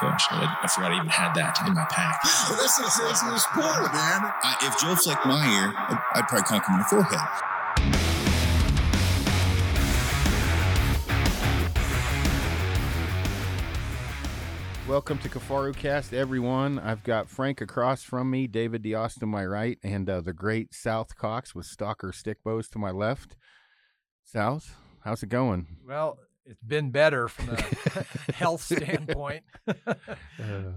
gosh, I forgot I even had that in my pack. Well, that's a sensible sport, man. If Joe flicked my ear, I'd probably conk him in the forehead. Welcome to KafaruCast, everyone. I've got Frank across from me, David DeAustin to my right, and the great South Cox with Stalker Stickbows to my left. South, how's it going? Well, it's been better from a health standpoint.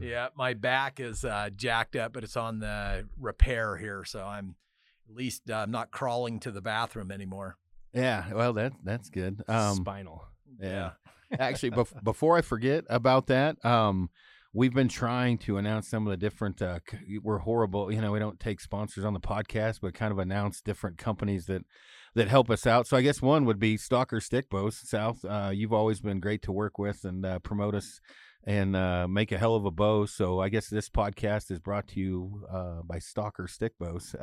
Yeah, my back is jacked up, but it's on the repair here, so I'm at least I'm not crawling to the bathroom anymore. Yeah, well, that's good. Spinal. Yeah. Actually, before I forget about that, we've been trying to announce some of the different, we're horrible, you know, we don't take sponsors on the podcast, but kind of announce different companies that help us out. So I guess one would be Stalker Stickbows. South, you've always been great to work with and promote us and make a hell of a bow. So I guess this podcast is brought to you by Stalker Stickbows.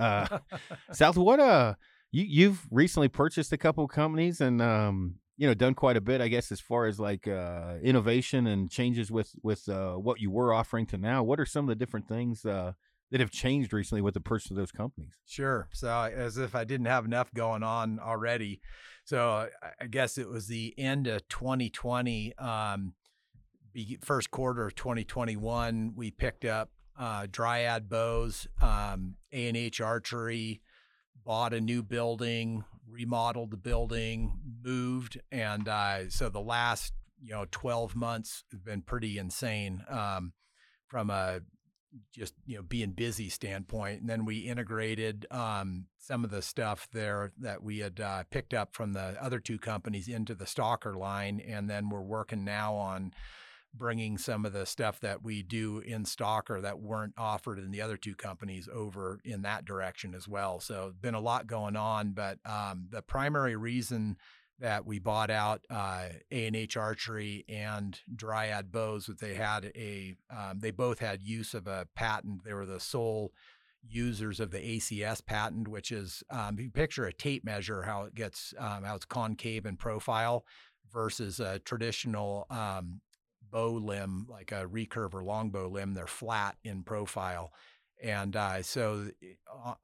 South, what you've recently purchased a couple of companies and you know, done quite a bit, I guess, as far as like innovation and changes with what you were offering to now. What are some of the different things that have changed recently with the purchase of those companies? Sure. So as if I didn't have enough going on already. So I guess it was the end of 2020, first quarter of 2021, we picked up Dryad Bows, A&H Archery, bought a new building, remodeled the building, moved. And so the last, 12 months have been pretty insane from a just, being busy standpoint. And then we integrated some of the stuff there that we had picked up from the other two companies into the Stalker line. And then we're working now on bringing some of the stuff that we do in Stalker that weren't offered in the other two companies over in that direction as well. So been a lot going on, but the primary reason that we bought out A&H Archery and Dryad Bows, that they had they both had use of a patent. They were the sole users of the ACS patent, which is, if you picture a tape measure, how it gets, how it's concave in profile versus a traditional bow limb, like a recurve or longbow limb, they're flat in profile. And so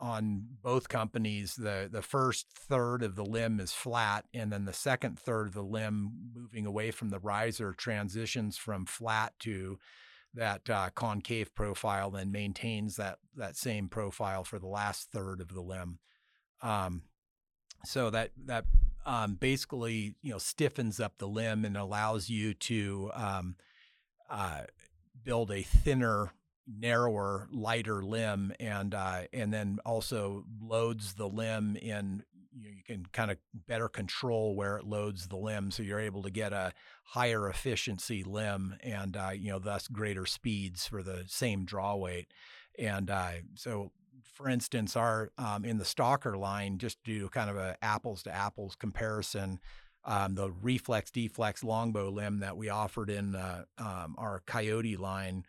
on both companies, the first third of the limb is flat, and then the second third of the limb, moving away from the riser, transitions from flat to that concave profile, then maintains that same profile for the last third of the limb. So that basically, stiffens up the limb and allows you to build a thinner, narrower, lighter limb, and then also loads the limb in. You can kind of better control where it loads the limb, so you're able to get a higher efficiency limb, and thus greater speeds for the same draw weight. And so, for instance, our in the Stalker line, just to do kind of a apples to apples comparison, the reflex deflex longbow limb that we offered in our Coyote line,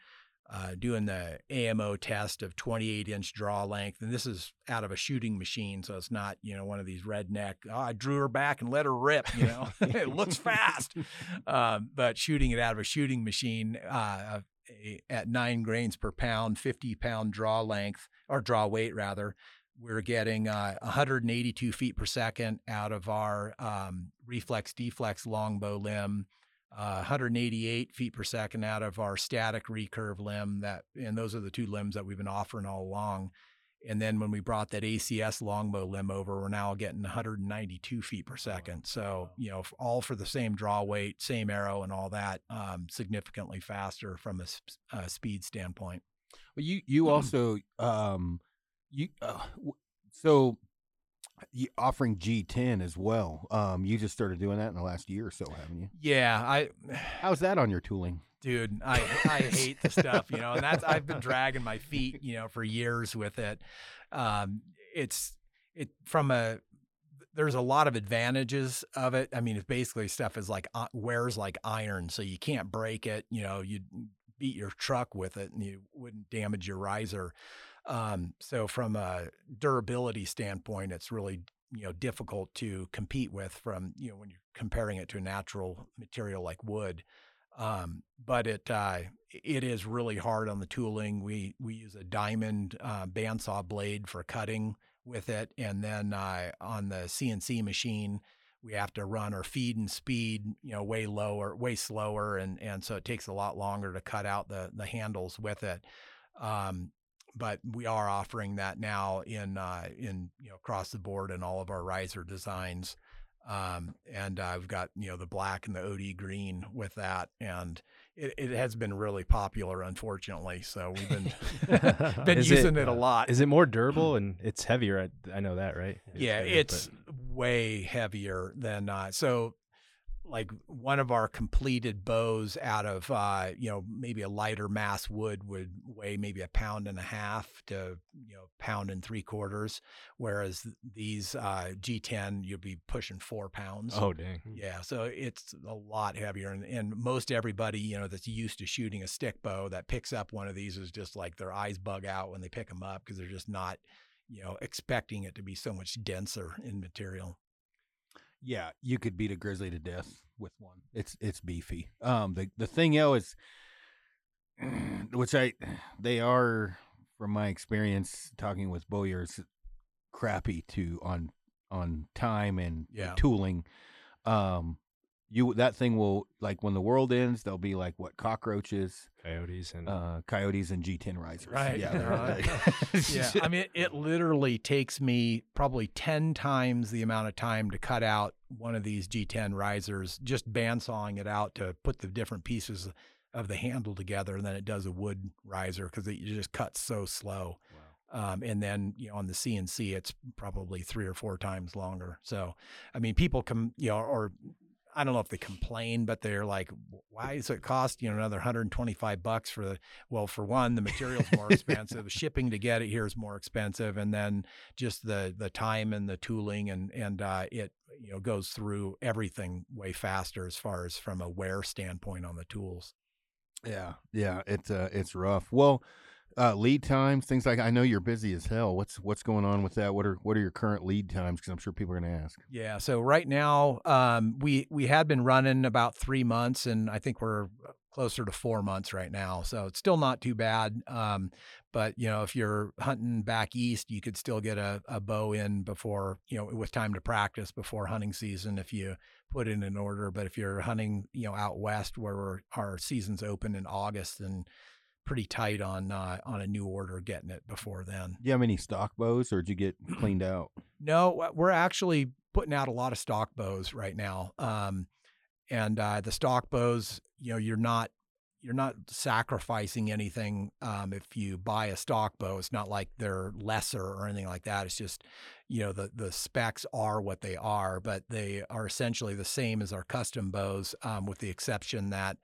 doing the AMO test of 28-inch draw length, and this is out of a shooting machine, so it's not one of these redneck. Oh, I drew her back and let her rip. It looks fast, but shooting it out of a shooting machine at 9 grains per pound, 50-pound draw length, or draw weight rather, we're getting 182 feet per second out of our reflex deflex longbow limb, 188 feet per second out of our static recurve limb. And those are the two limbs that we've been offering all along. And then when we brought that ACS longbow limb over, we're now getting 192 feet per second. So, all for the same draw weight, same arrow and all that, significantly faster from a speed standpoint. Well, you also, so you're offering G10 as well. You just started doing that in the last year or so, haven't you? Yeah. How's that on your tooling? Dude, I hate the stuff, and I've been dragging my feet, for years with it. There's a lot of advantages of it. I mean, it's basically stuff is like, wears like iron, so you can't break it. You beat your truck with it and you wouldn't damage your riser. So from a durability standpoint, it's really, difficult to compete with from, when you're comparing it to a natural material like wood. But it is really hard on the tooling. We use a diamond bandsaw blade for cutting with it, and then on the CNC machine, we have to run our feed and speed, way lower, way slower, and so it takes a lot longer to cut out the handles with it. But we are offering that now in across the board in all of our riser designs. And I've got, the black and the OD green with that, and it has been really popular, unfortunately. So we've been using it a lot. Is it more durable and it's heavier? I know that, right? It's way heavier than, so like one of our completed bows out of, maybe a lighter mass wood would weigh maybe 1.5 pounds to, 1.75 pounds. Whereas these G10, you'll be pushing 4 pounds. Oh, dang. Yeah. So it's a lot heavier. And most everybody, that's used to shooting a stick bow that picks up one of these is just like their eyes bug out when they pick them up because they're just not, expecting it to be so much denser in material. Yeah, you could beat a grizzly to death with one. It's beefy. The thing though is, they are, from my experience talking with bowyers, crappy to on time and tooling. That thing will, like, when the world ends, they'll be like what cockroaches, coyotes and G10 risers. Right. Yeah. I mean, it literally takes me probably 10 times the amount of time to cut out one of these G10 risers, just bandsawing it out to put the different pieces of the handle together, than it does a wood riser because it just cuts so slow. Wow. And then, on the CNC, it's probably 3 or 4 times longer. So, I mean, people come, or I don't know if they complain, but they're like, why does it cost, another $125 for for one, the material's more expensive, shipping to get it here is more expensive. And then just the time and the tooling and it, goes through everything way faster as far as from a wear standpoint on the tools. Yeah. Yeah. It's rough. Well, lead times, things like, I know you're busy as hell. What's going on with that? What are your current lead times? Because I'm sure people are going to ask. Yeah. So right now, we had been running about 3 months, and I think we're closer to 4 months right now. So it's still not too bad. But if you're hunting back east, you could still get a bow in before, with time to practice before hunting season if you put in an order. But if you're hunting, out west where our season's open in August, and pretty tight on a new order getting it before then. Do you have any stock bows, or did you get cleaned out? No, we're actually putting out a lot of stock bows right now. And the stock bows, you're not sacrificing anything. If you buy a stock bow, it's not like they're lesser or anything like that. It's just, the specs are what they are, but they are essentially the same as our custom bows, with the exception that,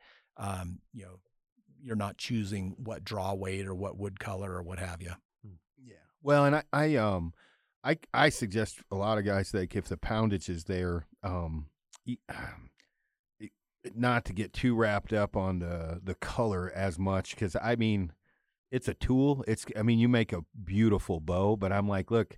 you're not choosing what draw weight or what wood color or what have you. Yeah. Well, and I suggest a lot of guys, like, if the poundage is there, not to get too wrapped up on the color as much, because I mean, it's a tool. You make a beautiful bow, but I'm like, look,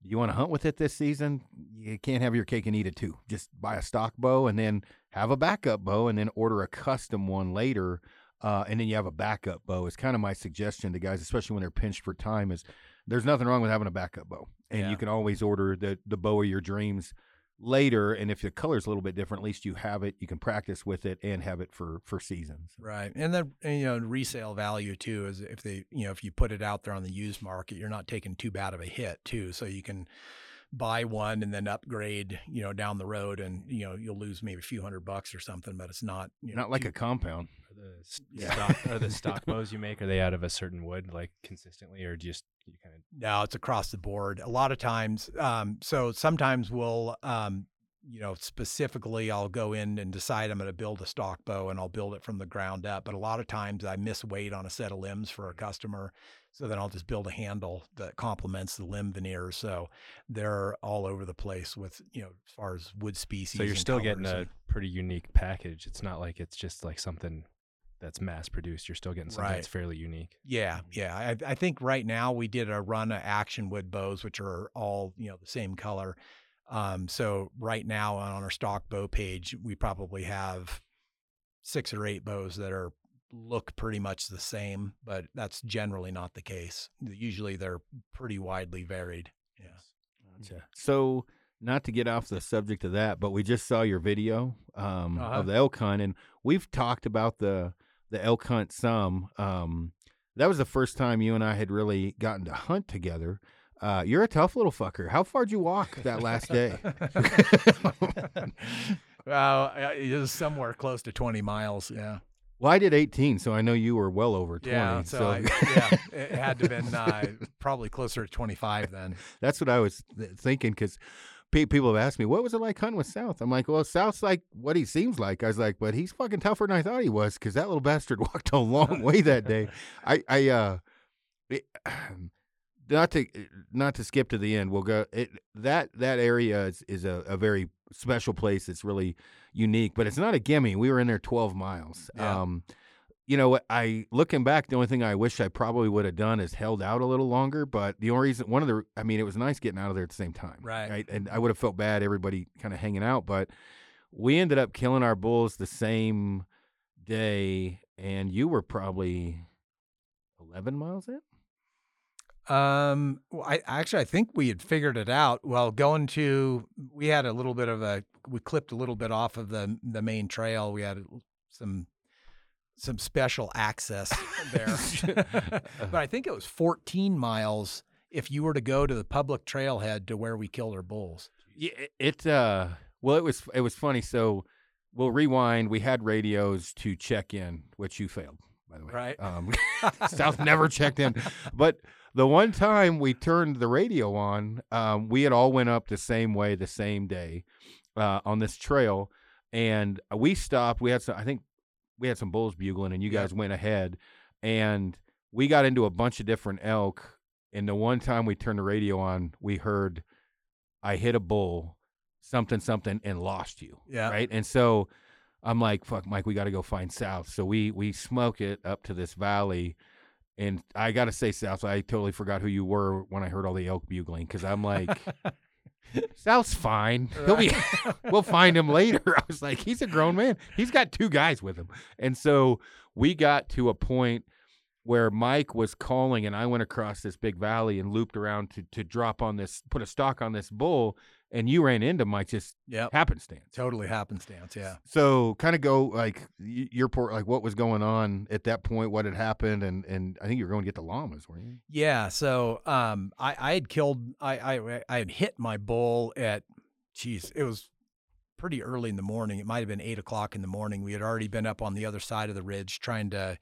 you want to hunt with it this season? You can't have your cake and eat it too. Just buy a stock bow and then have a backup bow and then order a custom one later. And then you have a backup bow. It's kind of my suggestion to guys, especially when they're pinched for time, is there's nothing wrong with having a backup bow. And you can always order the bow of your dreams later. And if the color's a little bit different, at least you have it. You can practice with it and have it for seasons. Right. And then, resale value too is if they, if you put it out there on the used market, you're not taking too bad of a hit too. So you can buy one and then upgrade, down the road, and, you'll lose maybe a few $100 or something, but it's not, not like a compound. The stock bows you make, are they out of a certain wood, like, consistently, or just you kind of? No, it's across the board a lot of times. So sometimes we'll, specifically I'll go in and decide I'm going to build a stock bow, and I'll build it from the ground up. But a lot of times I miss weight on a set of limbs for a customer. So then I'll just build a handle that complements the limb veneer. So they're all over the place with, as far as wood species. So you're still getting a pretty unique package. It's not like it's just like something that's mass produced. You're still getting something that's fairly unique. Yeah. Yeah. I think right now we did a run of action wood bows, which are all, the same color. So right now on our stock bow page, we probably have 6 or 8 bows that are look pretty much the same, but that's generally not the case. Usually they're pretty widely varied. Yeah. Gotcha. So not to get off the subject of that, but we just saw your video of the elk hunt, and we've talked about the elk hunt some. That was the first time you and I had really gotten to hunt together. You're a tough little fucker. How far did you walk that last day? Well, it was somewhere close to 20 miles, yeah. Well, I did 18, so I know you were well over 20. Yeah, so. It had to have been probably closer to 25 then. That's what I was thinking, because people have asked me, what was it like hunting with South? I'm like, well, South's like what he seems like. I was like, but he's fucking tougher than I thought he was, because that little bastard walked a long way that day. Not to skip to the end, we'll go. That area is a very special place. It's really unique, but it's not a gimme. We were in there 12 miles. Yeah. Looking back, the only thing I wish I probably would have done is held out a little longer. But the only reason, it was nice getting out of there at the same time, right? And I would have felt bad, everybody kind of hanging out, but we ended up killing our bulls the same day, and you were probably 11 miles in. I think we had figured it out. Well, we had a little bit of we clipped a little bit off of the main trail. We had some special access there, but I think it was 14 miles if you were to go to the public trailhead to where we killed our bulls. Yeah, it was funny. So we'll rewind. We had radios to check in, which you failed, by the way. Right. South never checked in, but the one time we turned the radio on, we had all went up the same way the same day on this trail, and we stopped. We had some bulls bugling, and you guys went ahead, and we got into a bunch of different elk. And the one time we turned the radio on, we heard, "I hit a bull, something something, and lost you." Yeah. Right. And so I'm like, "Fuck, Mike, we got to go find South." So we smoke it up to this valley. And I got to say, South, I totally forgot who you were when I heard all the elk bugling, because I'm like, South's fine. We'll find him later. I was like, he's a grown man. He's got 2 guys with him. And so we got to a point where Mike was calling, and I went across this big valley and looped around to drop on this, put a stock on this bull, and you ran into Mike just happenstance. Totally happenstance, yeah. So kind of go like your port, like what was going on at that point, what had happened, and I think you were going to get the llamas, weren't you? Yeah, so I had hit my bull at, it was pretty early in the morning. It might have been 8 o'clock in the morning. We had already been up on the other side of the ridge trying to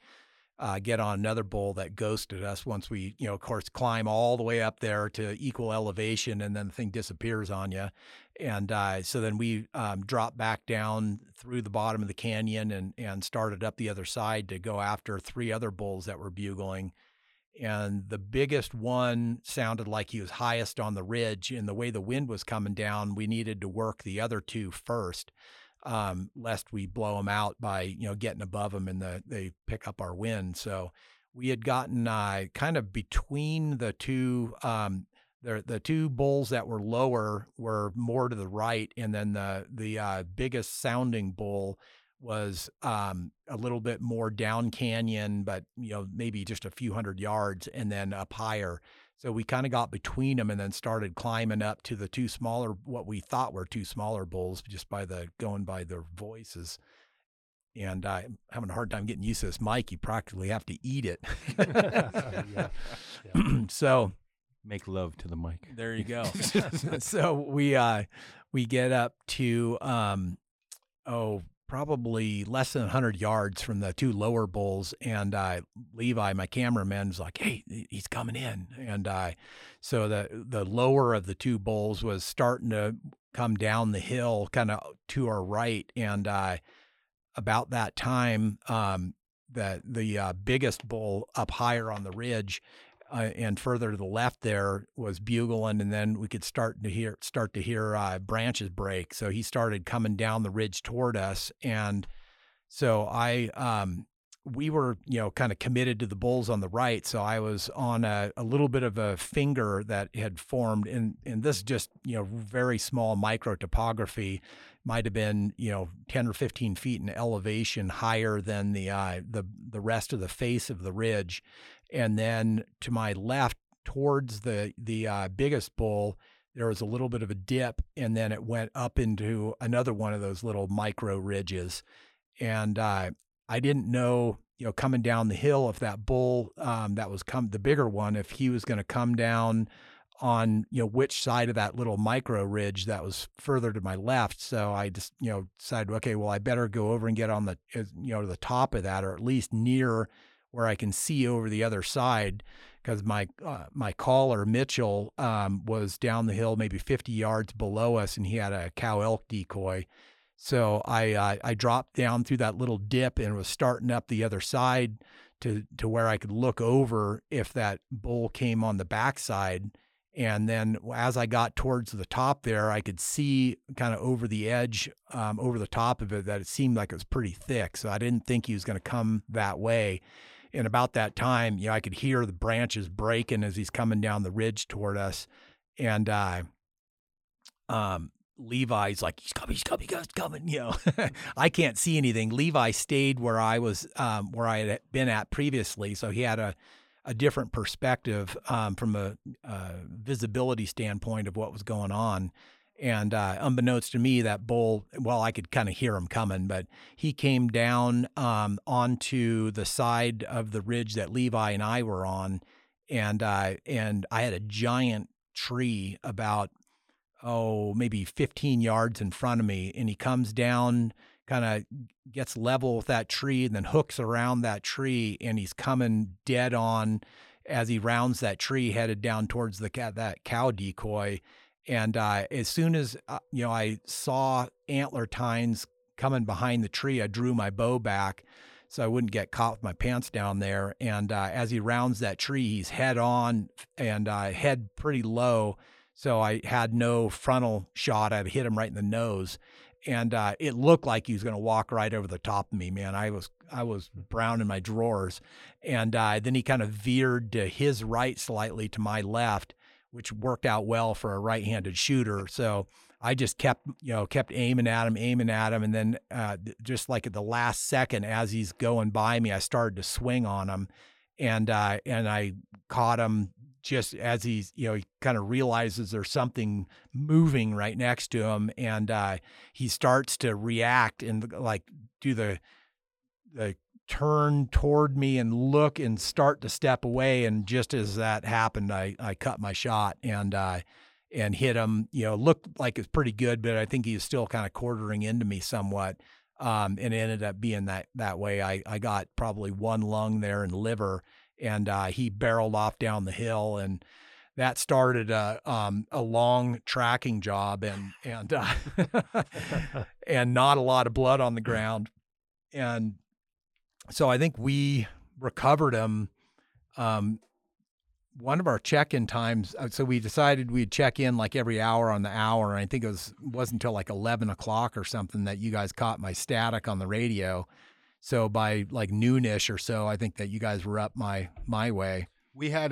get on another bull that ghosted us once we, of course, climb all the way up there to equal elevation, and then the thing disappears on you. And so then we dropped back down through the bottom of the canyon and started up the other side to go after 3 other bulls that were bugling. And the biggest one sounded like he was highest on the ridge, and the way the wind was coming down, we needed to work the other 2 first. Lest we blow them out by, getting above them and they pick up our wind. So we had gotten kind of between the 2, the 2 bulls that were lower were more to the right, and then the biggest sounding bull was a little bit more down canyon, but, maybe just a few hundred yards, and then up higher. So we kind of got between them and then started climbing up to the 2 smaller, what we thought were 2 smaller bulls, just going by their voices. And I'm having a hard time getting used to this mic. You practically have to eat it. So make love to the mic. There you go. So we get up to probably less than 100 yards from the 2 lower bulls, and Levi, my cameraman, was like, "Hey, he's coming in." And so the lower of the 2 bulls was starting to come down the hill kind of to our right, and about that time, the biggest bull up higher on the ridge and further to the left there was bugling, and then we could start to hear branches break. So he started coming down the ridge toward us, and so I we were, you know, kind of committed to the bulls on the right. So I was on a little bit of a finger that had formed in this just, you know, very small micro topography. Might have been, you know, 10 or 15 feet in elevation higher than the rest of the face of the ridge. And then to my left towards the biggest bull, there was a little bit of a dip, and then it went up into another one of those little micro ridges. And I didn't know, you know, coming down the hill if that bull that was the bigger one, if he was going to come down on, you know, which side of that little micro ridge that was further to my left. So I just, you know, decided, okay, well, I better go over and get on the, you know, the top of that, or at least near where I can see over the other side, because my caller Mitchell was down the hill maybe 50 yards below us, and he had a cow elk decoy. So I dropped down through that little dip and was starting up the other side to where I could look over if that bull came on the backside. And then as I got towards the top there, I could see kind of over the edge, over the top of it, that it seemed like it was pretty thick. So I didn't think he was going to come that way. And about that time, you know, I could hear the branches breaking as he's coming down the ridge toward us. And Levi's like, he's coming, you know. I can't see anything. Levi stayed where I was, where I had been at previously. So he had a different perspective from a visibility standpoint of what was going on. And unbeknownst to me, that bull, well, I could kind of hear him coming, but he came down onto the side of the ridge that Levi and I were on. And I had a giant tree about, maybe 15 yards in front of me. And he comes down, kind of gets level with that tree, and then hooks around that tree, and he's coming dead on as he rounds that tree, headed down towards that cow decoy. And as soon as you know, I saw antler tines coming behind the tree, I drew my bow back so I wouldn't get caught with my pants down there. And as he rounds that tree, he's head on and head pretty low, so I had no frontal shot. I hit him right in the nose. And it looked like he was going to walk right over the top of me, man. I was brown in my drawers. And then he kind of veered to his right slightly, to my left, which worked out well for a right-handed shooter. So I just kept aiming at him. And then just like at the last second, as he's going by me, I started to swing on him. And I caught him just as he's, you know, he kind of realizes there's something moving right next to him, and he starts to react and like do the turn toward me and look and start to step away. And just as that happened, I cut my shot and hit him. You know, looked like it's pretty good, but I think he was still kind of quartering into me somewhat, and it ended up being that way. I got probably one lung there and liver. And he barreled off down the hill, and that started a long tracking job, and not a lot of blood on the ground. And so I think we recovered him. One of our check-in times, so we decided we'd check in like every hour on the hour. And I think it wasn't until like 11 o'clock or something that you guys caught my static on the radio. So by like noonish or so, I think that you guys were up my way. We had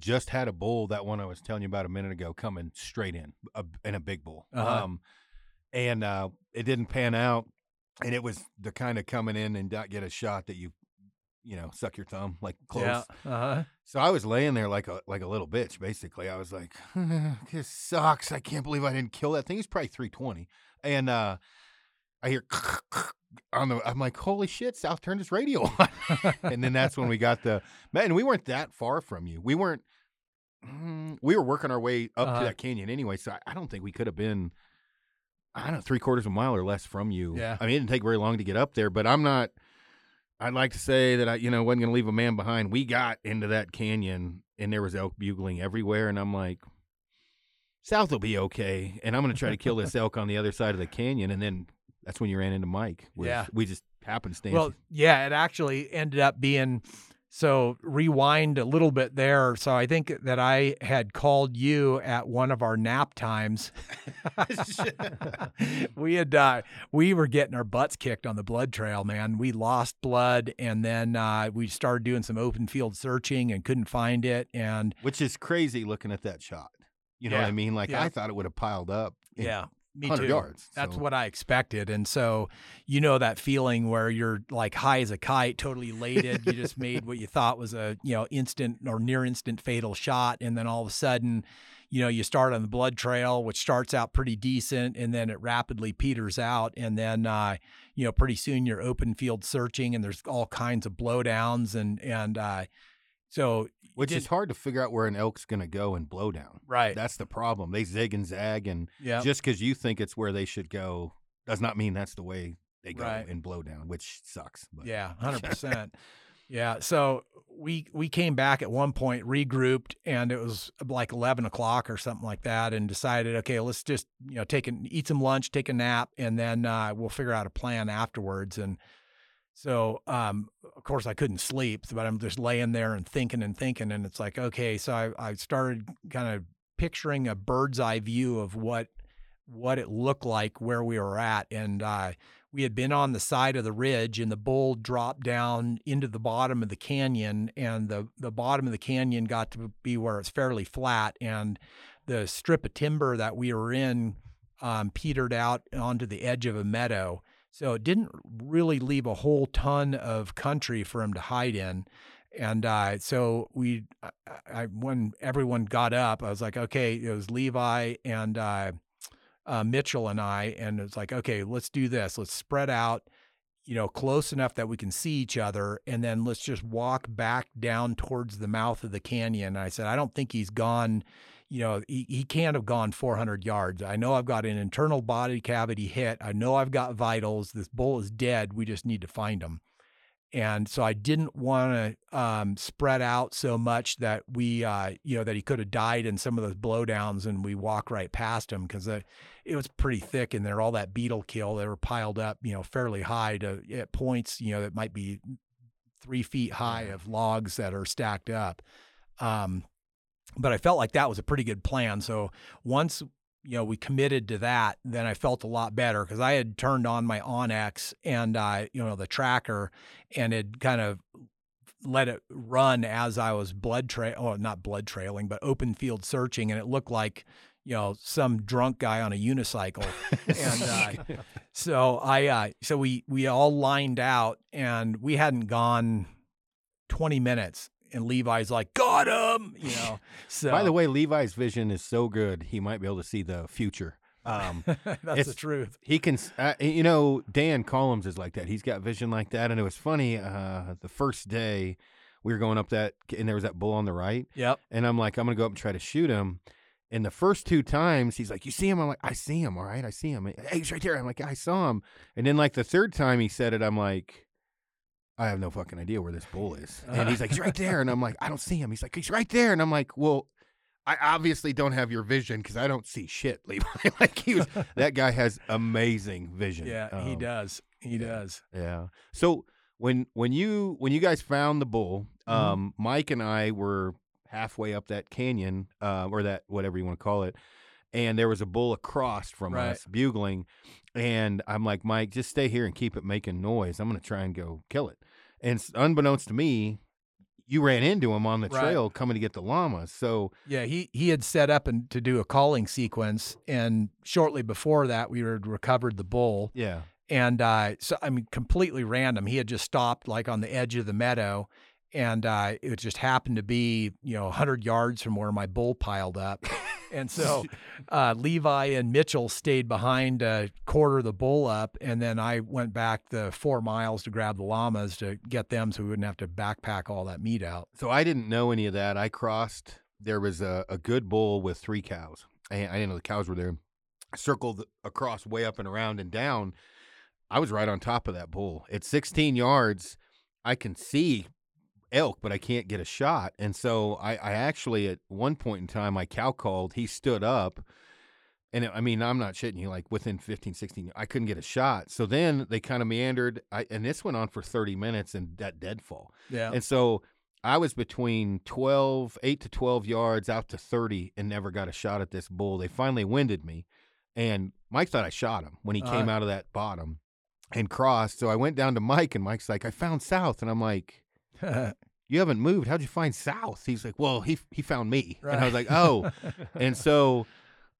just had a bull, that one I was telling you about a minute ago, coming straight in, and a big bull. Uh-huh. And it didn't pan out, and it was the kind of coming in and not get a shot that you know, suck your thumb like close. Yeah. Uh-huh. So I was laying there like a little bitch. Basically, I was like, this sucks. I can't believe I didn't kill that thing. He's probably 320, and I hear. I'm like, holy shit, South turned his radio on. And then that's when we got and we weren't that far from you. We were working our way up to that canyon anyway, so I don't think we could have been, I don't know, 3/4 of a mile or less from you. Yeah. I mean, it didn't take very long to get up there, but I'd like to say that I, you know, wasn't going to leave a man behind. We got into that canyon, and there was elk bugling everywhere, and I'm like, South will be okay, and I'm going to try to kill this elk on the other side of the canyon, and then... That's when you ran into Mike. We just happened standing. Well, yeah, it actually ended up being So rewind a little bit there. So I think that I had called you at one of our nap times. We were getting our butts kicked on the blood trail, man. We lost blood, and then we started doing some open field searching and couldn't find it. And which is crazy looking at that shot. You know what I mean? Like I thought it would have piled up. Yeah. Me too. 100 yards. That's what I expected. And so, you know, that feeling where you're like high as a kite, totally elated. You just made what you thought was a, you know, instant or near instant fatal shot. And then all of a sudden, you know, you start on the blood trail, which starts out pretty decent, and then it rapidly peters out. And then, you know, pretty soon you're open field searching and there's all kinds of blowdowns and so. Which is hard to figure out where an elk's going to go and blow down. Right. That's the problem. They zig and zag, and just because you think it's where they should go does not mean that's the way they go and blow down, which sucks. But. Yeah, 100%. So we came back at one point, regrouped, and it was like 11 o'clock or something like that, and decided, okay, let's just, you know, eat some lunch, take a nap, and then we'll figure out a plan afterwards. And so, of course, I couldn't sleep, but I'm just laying there and thinking. And it's like, okay, so I started kind of picturing a bird's eye view of what it looked like where we were at. And we had been on the side of the ridge, and the bull dropped down into the bottom of the canyon. And the bottom of the canyon got to be where it's fairly flat. And the strip of timber that we were in petered out onto the edge of a meadow. So it didn't really leave a whole ton of country for him to hide in. And so when everyone got up, I was like, okay, it was Levi and Mitchell and I, and it's like, okay, let's do this. Let's spread out, you know, close enough that we can see each other. And then let's just walk back down towards the mouth of the canyon. And I said, I don't think he's gone. You know, he can't have gone 400 yards. I know I've got an internal body cavity hit. I know I've got vitals. This bull is dead. We just need to find him. And so I didn't want to spread out so much that we, you know, that he could have died in some of those blowdowns and we walk right past him, because it was pretty thick in there. All that beetle kill, they were piled up, you know, fairly high at points, you know, that might be 3 feet high of logs that are stacked up. But I felt like that was a pretty good plan. So once, you know, we committed to that, then I felt a lot better, because I had turned on my OnX and, you know, the tracker, and it kind of let it run as I was not blood trailing, but open field searching. And it looked like, you know, some drunk guy on a unicycle. And so we all lined out, and we hadn't gone 20 minutes. And Levi's like, got him, you know. So, by the way, Levi's vision is so good, he might be able to see the future. That's the truth. He can, you know, Dan Collins is like that. He's got vision like that. And it was funny, the first day we were going up that, and there was that bull on the right. Yep. And I'm like, I'm going to go up and try to shoot him. And the first two times, he's like, you see him? I'm like, I see him, all right? I see him. Hey, he's right there. I'm like, I saw him. And then, like, the third time he said it, I'm like, I have no fucking idea where this bull is. And he's like, he's right there. And I'm like, I don't see him. He's like, he's right there. And I'm like, well, I obviously don't have your vision, because I don't see shit, Levi. Like, that guy has amazing vision. Yeah, he does. He does. Yeah. So when you guys found the bull, Mike and I were halfway up that canyon, or that, whatever you want to call it. And there was a bull across from us bugling. And I'm like, Mike, just stay here and keep it making noise. I'm going to try and go kill it. And unbeknownst to me, you ran into him on the trail coming to get the llama. So yeah, he had set up to do a calling sequence. And shortly before that, we had recovered the bull. Yeah. And so, I mean, completely random. He had just stopped like on the edge of the meadow. And it just happened to be, you know, 100 yards from where my bull piled up. And so Levi and Mitchell stayed behind to quarter the bull up, and then I went back the 4 miles to grab the llamas to get them so we wouldn't have to backpack all that meat out. So I didn't know any of that. I crossed. There was a good bull with 3 cows. I didn't know the cows were there. I circled across, way up and around and down. I was right on top of that bull. At 16 yards, I can see elk, but I can't get a shot. And so I actually, at one point in time, I cow called, he stood up, and I mean, I'm not shitting you, like within 15, 16, I couldn't get a shot. So then they kind of meandered, and this went on for 30 minutes, and that deadfall. Yeah. And so I was between 8 to 12 yards out to 30 and never got a shot at this bull. They finally winded me, and Mike thought I shot him when he came out of that bottom and crossed. So I went down to Mike, and Mike's like, I found south. And I'm like, you haven't moved. How'd you find south? He's like, well, he found me. Right. And I was like, oh. And so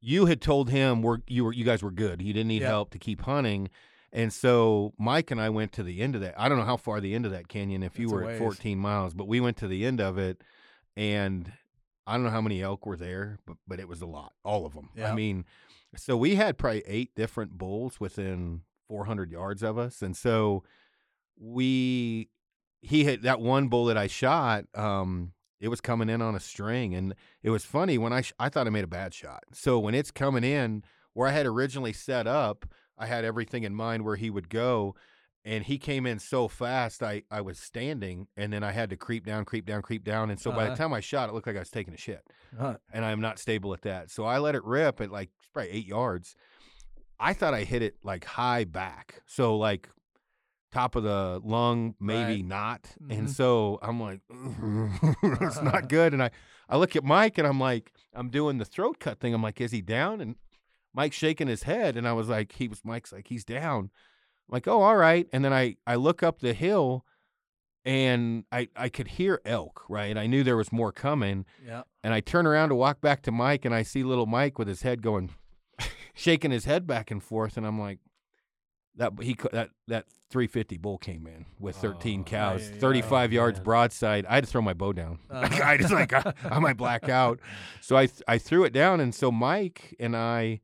you had told him you guys were good. You didn't need help to keep hunting. And so Mike and I went to the end of that. I don't know how far the end of that canyon, if you were at 14 miles, but we went to the end of it, and I don't know how many elk were there, but it was a lot, all of them. Yeah. I mean, so we had probably 8 different bulls within 400 yards of us. And so he had that one bull that I shot, it was coming in on a string, and it was funny when I thought I made a bad shot. So when it's coming in where I had originally set up, I had everything in mind where he would go, and he came in so fast I was standing, and then I had to creep down. And so by the time I shot, it looked like I was taking a shit, and I'm not stable at that. So I let it rip at like probably 8 yards. I thought I hit it like high back, so like top of the lung, maybe not. Mm-hmm. And so I'm like, it's not good. And I look at Mike, and I'm like, I'm doing the throat cut thing. I'm like, is he down? And Mike's shaking his head, and I was like, Mike's like, he's down. I'm like, oh, all right. And then I look up the hill, and I could hear elk, right? I knew there was more coming. Yeah. And I turn around to walk back to Mike, and I see little Mike with his head going, shaking his head back and forth, and I'm like, that 350 bull came in with 13 cows, 35 yards broadside. I had to throw my bow down. I just like I might black out, so I threw it down, and so Mike and I.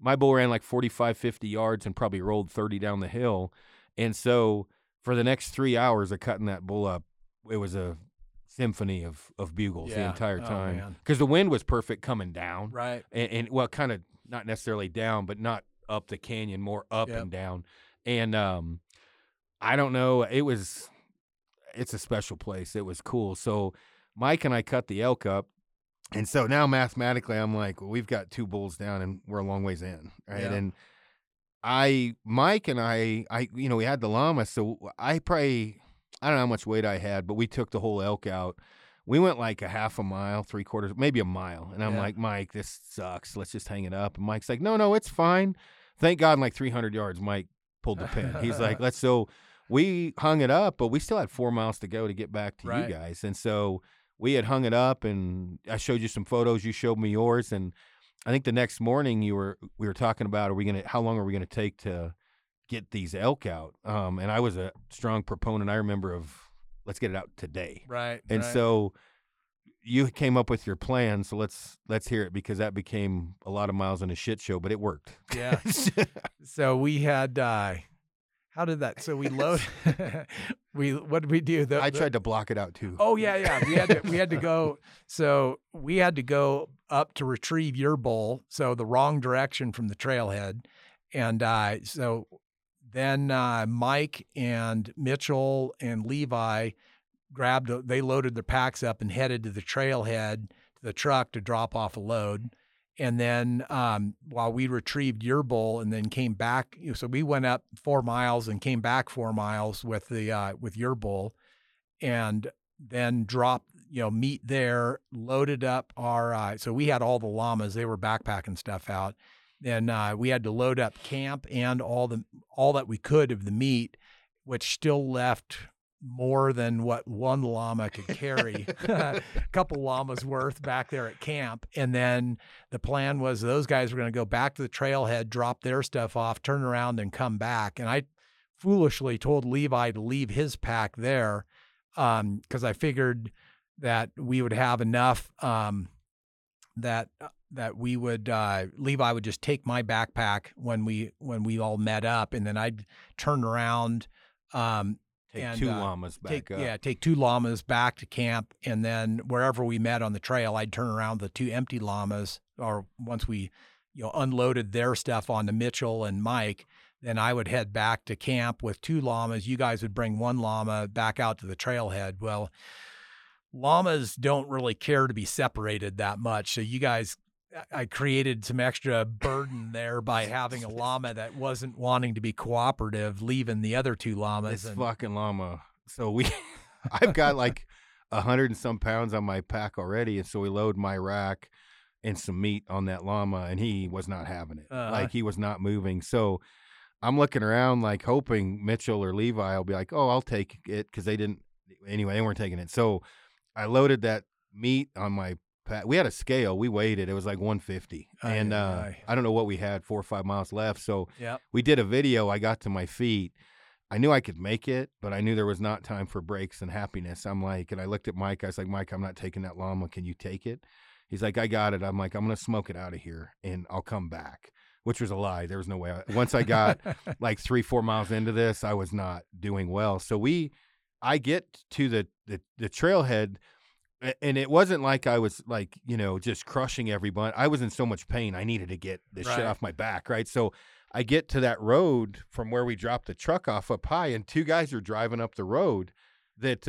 My bull ran like 45, 50 yards and probably rolled 30 down the hill. And so for the next 3 hours of cutting that bull up, it was a symphony of bugles the entire time. Because the wind was perfect coming down. Right. And well, kind of not necessarily down, but not up the canyon, more up and down. And I don't know. It's a special place. It was cool. So Mike and I cut the elk up. And so now mathematically, I'm like, well, we've got 2 bulls down, and we're a long ways in, right? Yeah. And Mike and I, you know, we had the llama, so I don't know how much weight I had, but we took the whole elk out. We went like a half a mile, 3/4, maybe a mile. And I'm like, Mike, this sucks. Let's just hang it up. And Mike's like, no, it's fine. Thank God, in like 300 yards, Mike pulled the pin. He's like, so we hung it up, but we still had 4 miles to go to get back to you guys. And so we had hung it up, and I showed you some photos. You showed me yours, and I think the next morning we were talking about how long are we gonna take to get these elk out? And I was a strong proponent. I remember of let's get it out today, right? And so you came up with your plan. So let's hear it, because that became a lot of miles in a shit show, but it worked. Yeah. So we had how did that? So we load. What did we do? I tried to block it out too. Oh yeah. We had to go. So we had to go up to retrieve your bull. So the wrong direction from the trailhead, and so then Mike and Mitchell and Levi they loaded their packs up and headed to the trailhead to the truck to drop off a load. And then while we retrieved your bull and then came back, so we went up 4 miles and came back 4 miles with the with your bull, and then dropped meat there, loaded up our so we had all the llamas, they were backpacking stuff out, and we had to load up camp and all that we could of the meat, which still left more than what one llama could carry, a couple llamas worth back there at camp. And then the plan was those guys were going to go back to the trailhead, drop their stuff off, turn around and come back. And I foolishly told Levi to leave his pack there because I figured that we would have enough that we would Levi would just take my backpack when we all met up, and then I'd turn around take 2 llamas back to camp, and then wherever we met on the trail, I'd turn around the 2 empty llamas, or once we unloaded their stuff onto Mitchell and Mike, then I would head back to camp with 2 llamas. You guys would bring 1 llama back out to the trailhead. Well, llamas don't really care to be separated that much, so you guys, I created some extra burden there by having a llama that wasn't wanting to be cooperative, leaving the other 2 llamas. This fucking llama. So I've got like 100 and some pounds on my pack already, and so we load my rack and some meat on that llama, and he was not having it. Like, he was not moving. So I'm looking around, like, hoping Mitchell or Levi will be like, oh, I'll take it, because they didn't – anyway, they weren't taking it. So I loaded that meat on my pack. We had a scale. We weighed it. It was like 150. I don't know what we had, 4 or 5 miles left. So we did a video. I got to my feet. I knew I could make it, but I knew there was not time for breaks and happiness. I'm like – and I looked at Mike. I was like, Mike, I'm not taking that llama. Can you take it? He's like, I got it. I'm like, I'm going to smoke it out of here, and I'll come back, which was a lie. There was no way. Once I got like 3-4 miles into this, I was not doing well. So I get to the trailhead, and it wasn't like I was like, you know, just crushing everybody. I was in so much pain. I needed to get this shit off my back, right? So I get to that road from where we dropped the truck off up high, and two guys are driving up the road that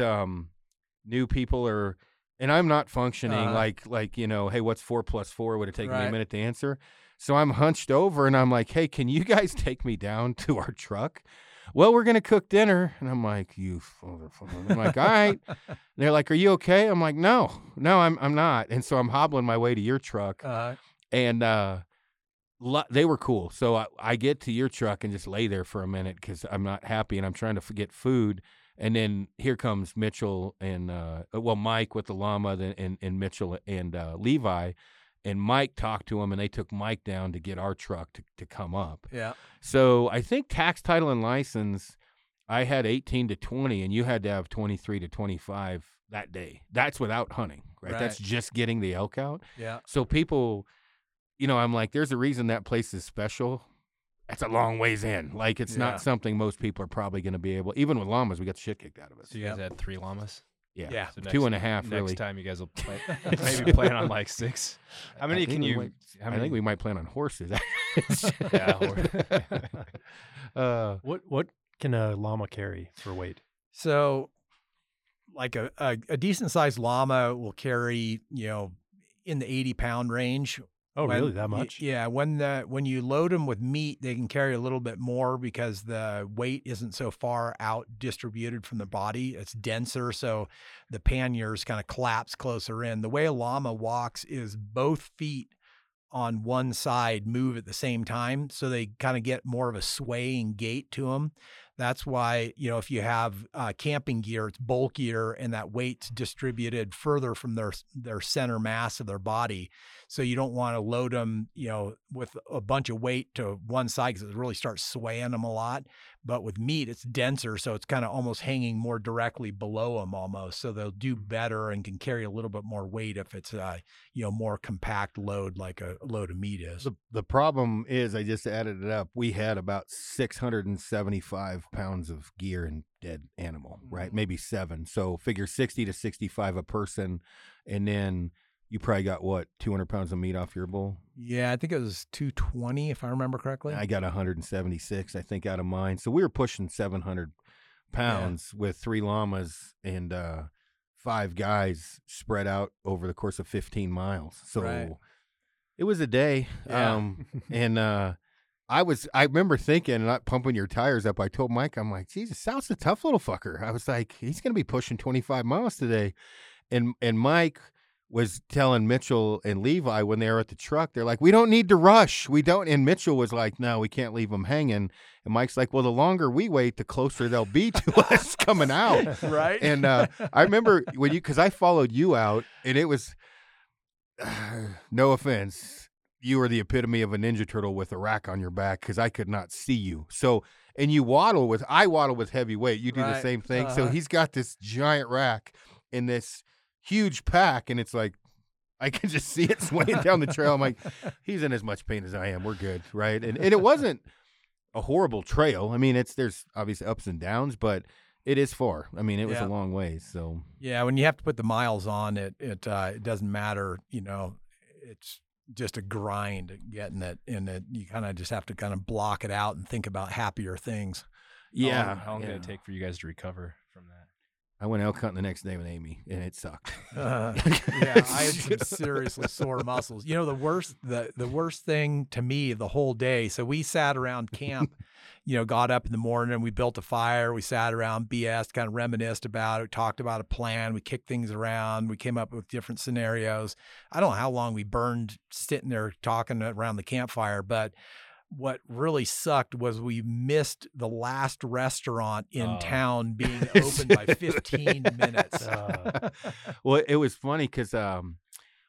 new people are – and I'm not functioning like, you know, hey, what's 4 plus 4? Would it take me a minute to answer? So I'm hunched over, and I'm like, hey, can you guys take me down to our truck? Well, we're going to cook dinner. And I'm like, you motherfucker. I'm like, all right. And they're like, are you okay? I'm like, no, I'm not. And so I'm hobbling my way to your truck. And they were cool. So I get to your truck and just lay there for a minute because I'm not happy, and I'm trying to get food. And then here comes Mitchell and, Mike with the llama and Mitchell and Levi. And Mike talked to him, and they took Mike down to get our truck to come up. Yeah. So I think tax, title, and license, I had 18 to 20, and you had to have 23 to 25 that day. That's without hunting, right? That's just getting the elk out. Yeah. So people, you know, I'm like, there's a reason that place is special. That's a long ways in. Like, it's not something most people are probably going to be able – even with llamas, we got the shit kicked out of us. So you guys had 3 llamas? Yeah. So 2.5, next really. Next time you guys will play, maybe plan on, like, 6. How many can you – I think we might plan on horses. What can a llama carry for weight? So, like, a decent-sized llama will carry, you know, in the 80-pound range. Oh, really? That much? Yeah. When you load them with meat, they can carry a little bit more because the weight isn't so far out distributed from the body. It's denser, so the panniers kind of collapse closer in. The way a llama walks is both feet on one side move at the same time, so they kind of get more of a swaying gait to them. That's why, you know, if you have camping gear, it's bulkier and that weight's distributed further from their center mass of their body. So you don't want to load them, you know, with a bunch of weight to one side because it really starts swaying them a lot. But with meat, it's denser, so it's kind of almost hanging more directly below them almost. So they'll do better and can carry a little bit more weight if it's a, you know, more compact load like a load of meat is. The problem is, I just added it up, we had about 675 pounds of gear and dead animal, right? Maybe 7. So figure 60 to 65 a person, and then you probably got, what, 200 pounds of meat off your bull? Yeah, I think it was 220, if I remember correctly. I got 176, I think, out of mine. So we were pushing 700 pounds with 3 llamas and 5 guys spread out over the course of 15 miles. So it was a day. Yeah. I remember thinking, not pumping your tires up. I told Mike, I'm like, Jesus, Sal's a tough little fucker. I was like, he's going to be pushing 25 miles today. And Mike was telling Mitchell and Levi when they were at the truck, they're like, we don't need to rush. We don't. And Mitchell was like, no, we can't leave them hanging. And Mike's like, well, the longer we wait, the closer they'll be to us coming out. Right. And I remember when you, because I followed you out, and it was, no offense, you were the epitome of a Ninja Turtle with a rack on your back because I could not see you. So, and I waddle with heavy weight. You do the same thing. So he's got this giant rack in this huge pack, and it's like I can just see it swaying down the trail. I'm like, he's in as much pain as I am. We're good, right? And it wasn't a horrible trail. I mean, there's obviously ups and downs, but it is far. I mean, it was a long way. So yeah, when you have to put the miles on, it doesn't matter. You know, it's just a grind getting it, and you kind of just have to kind of block it out and think about happier things. Yeah, how long did it take for you guys to recover from that? I went elk hunting the next day with Amy, and it sucked. Yeah, I had some seriously sore muscles. You know, the worst thing to me the whole day, so we sat around camp, you know, got up in the morning, and we built a fire. We sat around, BS, kind of reminisced about it, talked about a plan. We kicked things around. We came up with different scenarios. I don't know how long we burned sitting there talking around the campfire, but what really sucked was we missed the last restaurant in town being open by 15 minutes. Well, it was funny because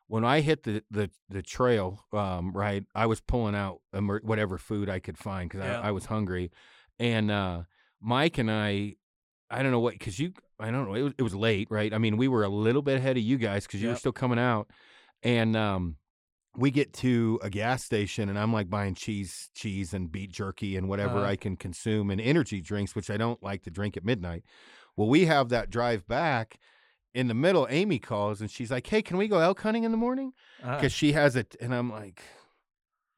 when I hit the trail, right, I was pulling out whatever food I could find because I was hungry. And Mike and I don't know what, because it was late, right? I mean, we were a little bit ahead of you guys because you were still coming out. And we get to a gas station, and I'm like buying cheese and beef jerky and whatever I can consume and energy drinks, which I don't like to drink at midnight. Well, we have that drive back. In the middle, Amy calls, and she's like, hey, can we go elk hunting in the morning? Because she has it. And I'm like,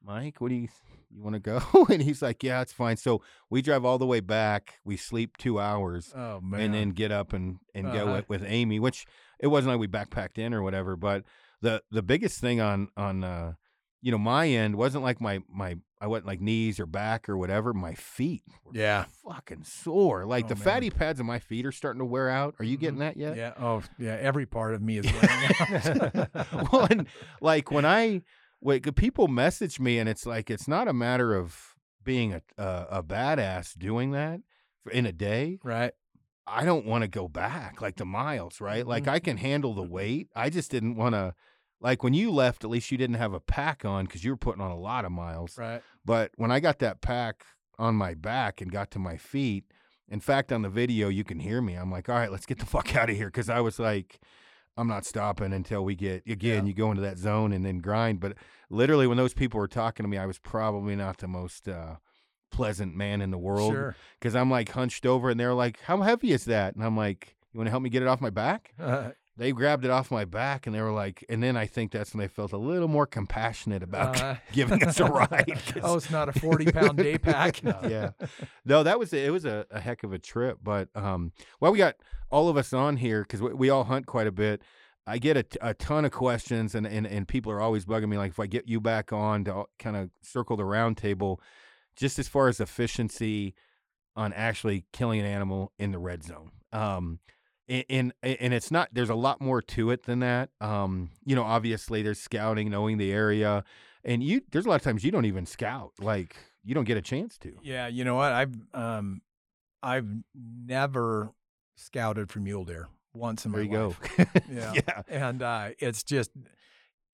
Mike, what do you want to go? And he's like, yeah, it's fine. So we drive all the way back. We sleep 2 hours and then get up and go with Amy, which it wasn't like we backpacked in or whatever, but the biggest thing on you know, my end wasn't like I wasn't like knees or back or whatever. My feet were fucking sore. Like the fatty pads on my feet are starting to wear out. Are you getting that yet? Yeah. Oh yeah. Every part of me is wearing out. Well, and like when people message me and it's like, it's not a matter of being a badass doing that in a day. Right. I don't want to go back like the miles, right? Like I can handle the weight. I just didn't want to. Like when you left, at least you didn't have a pack on because you were putting on a lot of miles. Right. But when I got that pack on my back and got to my feet, in fact, on the video, you can hear me. I'm like, all right, let's get the fuck out of here. Because I was like, I'm not stopping until we get, again, you go into that zone and then grind. But literally when those people were talking to me, I was probably not the most pleasant man in the world. Sure. Because I'm like hunched over and they're like, how heavy is that? And I'm like, you want to help me get it off my back? They grabbed it off my back and they were like, and then I think that's when they felt a little more compassionate about giving us a ride. Oh, it's not a 40-pound day pack. No. Yeah. No, it was a heck of a trip. But while we got all of us on here, because we all hunt quite a bit, I get a ton of questions and people are always bugging me, like if I get you back on to kind of circle the round table, just as far as efficiency on actually killing an animal in the red zone. And it's not, there's a lot more to it than that. You know, obviously there's scouting, knowing the area, and there's a lot of times you don't even scout, like you don't get a chance to. Yeah. You know what? I've never scouted for mule deer once in my life. There you go. Yeah. And, it's just,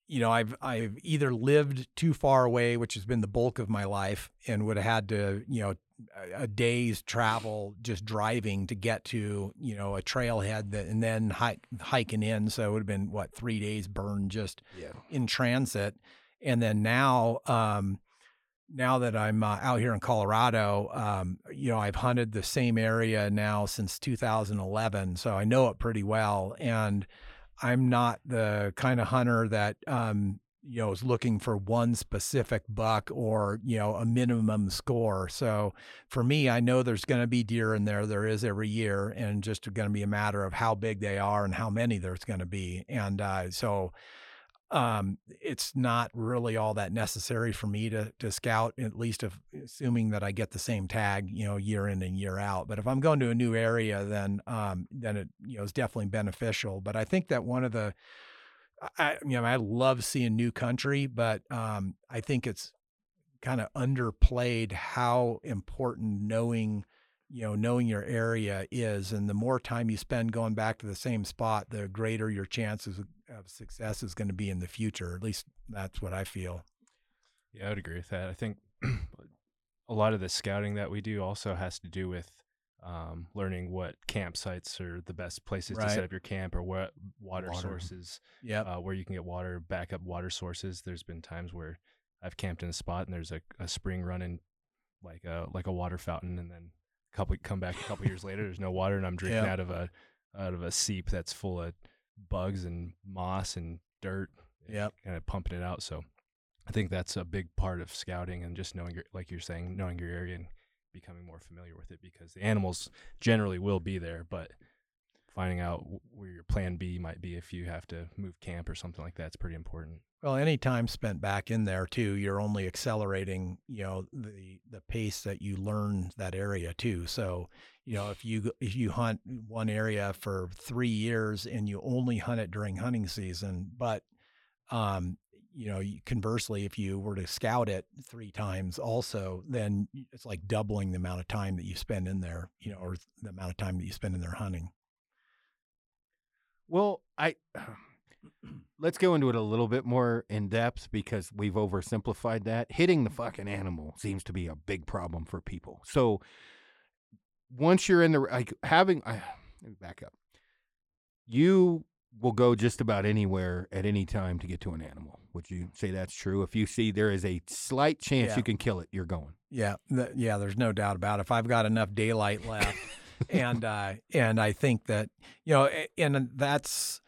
you know, I've either lived too far away, which has been the bulk of my life, and would have had to, you know, a day's travel just driving to get to, you know, a trailhead and then hiking in. So it would have been 3 days burned just in transit. And then now that I'm out here in Colorado, you know, I've hunted the same area now since 2011. So I know it pretty well. And I'm not the kind of hunter that, you know, is looking for one specific buck or, you know, a minimum score. So for me, I know there's going to be deer in there. There is every year, and just going to be a matter of how big they are and how many there's going to be. And so it's not really all that necessary for me to scout, at least assuming that I get the same tag, you know, year in and year out. But if I'm going to a new area, then it, you know, is definitely beneficial. But I think that one of the, you know, I love seeing new country, but I think it's kind of underplayed how important knowing your area is. And the more time you spend going back to the same spot, the greater your chances of success is going to be in the future. At least that's what I feel. Yeah, I would agree with that. I think a lot of the scouting that we do also has to do with learning what campsites are the best places to set up your camp, or what water sources, where you can get water, backup water sources. There's been times where I've camped in a spot and there's a spring running like a water fountain, and then come back a couple years later, there's no water, and I'm drinking out of a seep that's full of bugs and moss and dirt, kind of pumping it out. So I think that's a big part of scouting, and just knowing, like you're saying, knowing your area and becoming more familiar with it, because the animals generally will be there, but finding out where your plan B might be if you have to move camp or something like that is pretty important. Well, any time spent back in there too, you're only accelerating, you know, the pace that you learn that area too. So, you know, if you hunt one area for 3 years and you only hunt it during hunting season, but you know, conversely, if you were to scout it 3 times also, then it's like doubling the amount of time that you spend in there, you know, or the amount of time that you spend in there hunting. Well, let's go into it a little bit more in depth because we've oversimplified that. Hitting the fucking animal seems to be a big problem for people. So once you're in the, like having, let me back up. You will go just about anywhere at any time to get to an animal. Would you say that's true? If you see there is a slight chance you can kill it, you're going. Yeah. Yeah. There's no doubt about it. If I've got enough daylight left and I think that, you know, and that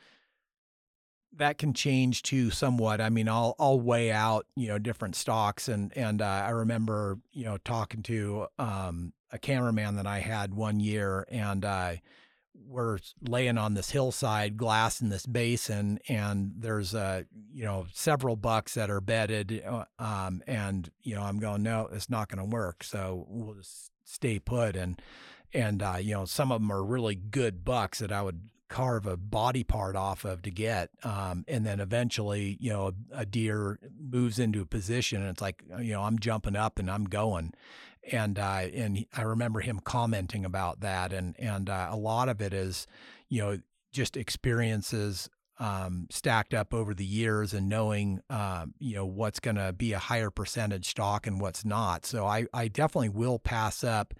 can change too somewhat. I mean, I'll weigh out, you know, different stocks and I remember, you know, talking to a cameraman that I had one year and we're laying on this hillside, glass in this basin, and there's you know, several bucks that are bedded, and you know, I'm going, no, it's not going to work. So we'll just stay put, and you know, some of them are really good bucks that I would carve a body part off of to get, and then eventually, you know, a deer moves into a position, and it's like, you know, I'm jumping up and I'm going. And I remember him commenting about that, and a lot of it is, you know, just experiences stacked up over the years and knowing, you know, what's going to be a higher percentage stock and what's not. So I definitely will pass up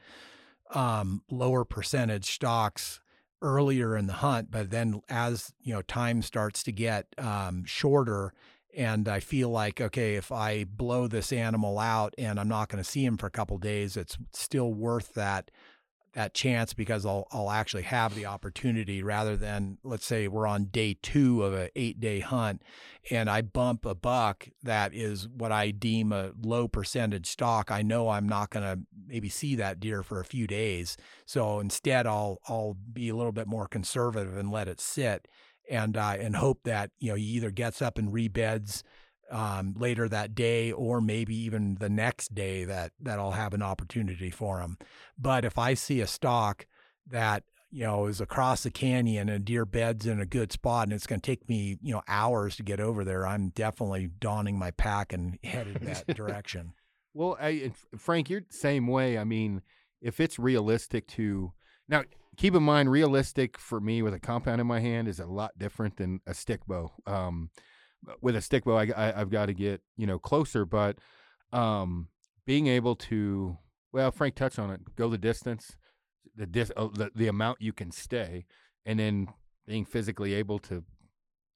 lower percentage stocks earlier in the hunt, but then as, you know, time starts to get shorter. And I feel like, okay, if I blow this animal out and I'm not going to see him for a couple of days, it's still worth that chance because I'll actually have the opportunity rather than, let's say we're on day 2 of an 8-day hunt and I bump a buck that is what I deem a low percentage stock. I know I'm not going to maybe see that deer for a few days. So instead I'll be a little bit more conservative and let it sit. And hope that, you know, he either gets up and rebeds later that day or maybe even the next day that I'll have an opportunity for him. But if I see a stock that, you know, is across the canyon and deer beds in a good spot and it's going to take me, you know, hours to get over there, I'm definitely donning my pack and headed that direction. Well, Frank, you're the same way. I mean, if it's realistic to – now – keep in mind, realistic for me with a compound in my hand is a lot different than a stick bow. With a stick bow, I've got to get, you know, closer, but being able to, well, Frank touched on it, go the distance, the amount you can stay, and then being physically able to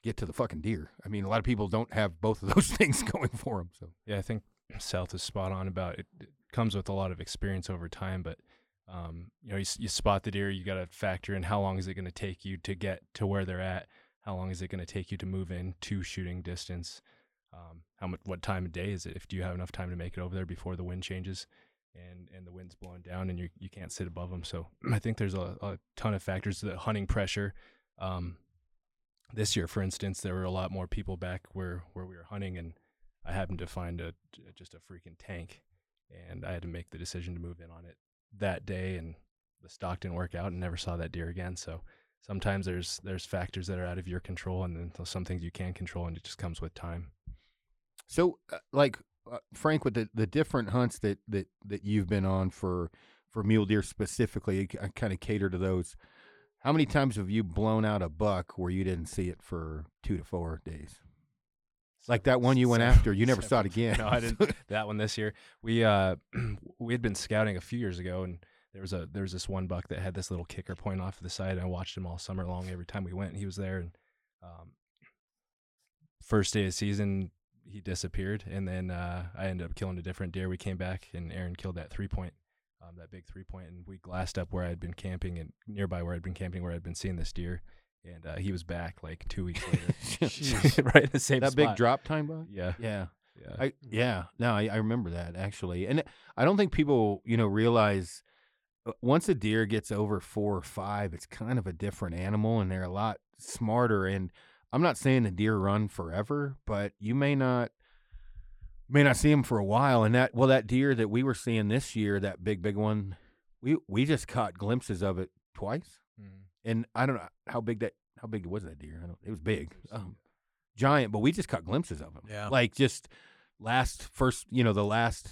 get to the fucking deer. I mean, a lot of people don't have both of those things going for them. So yeah, I think Seth is spot on about it. It comes with a lot of experience over time, but you know, you spot the deer, you got to factor in how long is it going to take you to get to where they're at, how long is it going to take you to move in to shooting distance, what time of day is it, if do you have enough time to make it over there before the wind changes and the wind's blowing down and you can't sit above them. So I think there's a ton of factors to the hunting pressure. This year, for instance, there were a lot more people back where we were hunting, and I happened to find just a freaking tank, and I had to make the decision to move in on it that day, and the stock didn't work out and never saw that deer again. So sometimes there's factors that are out of your control, and then some things you can control, and it just comes with time. So Frank, with the different hunts that you've been on for mule deer specifically, I kind of cater to those. How many times have you blown out a buck where you didn't see it for 2 to 4 days? Like that one you went after, you never saw it again. No, I didn't. That one this year, we had been scouting a few years ago, and there was this one buck that had this little kicker point off to the side, and I watched him all summer long. Every time we went, and he was there. And first day of season, he disappeared, and then I ended up killing a different deer. We came back, and Aaron killed that 3-point, that big 3-point, and we glassed up where I'd been camping and nearby where I'd been camping, where I'd been seeing this deer. And he was back like 2 weeks later, right in the same spot. That big drop time buck? Yeah. I remember that, actually. And I don't think people, you know, realize once a deer gets over 4 or 5, it's kind of a different animal, and they're a lot smarter. And I'm not saying the deer run forever, but you may not see them for a while. And that deer that we were seeing this year, that big one, we just caught glimpses of it twice. Mm-hmm. And I don't know how big was that deer? It was big, giant, but we just caught glimpses of him. Yeah. Like just first light,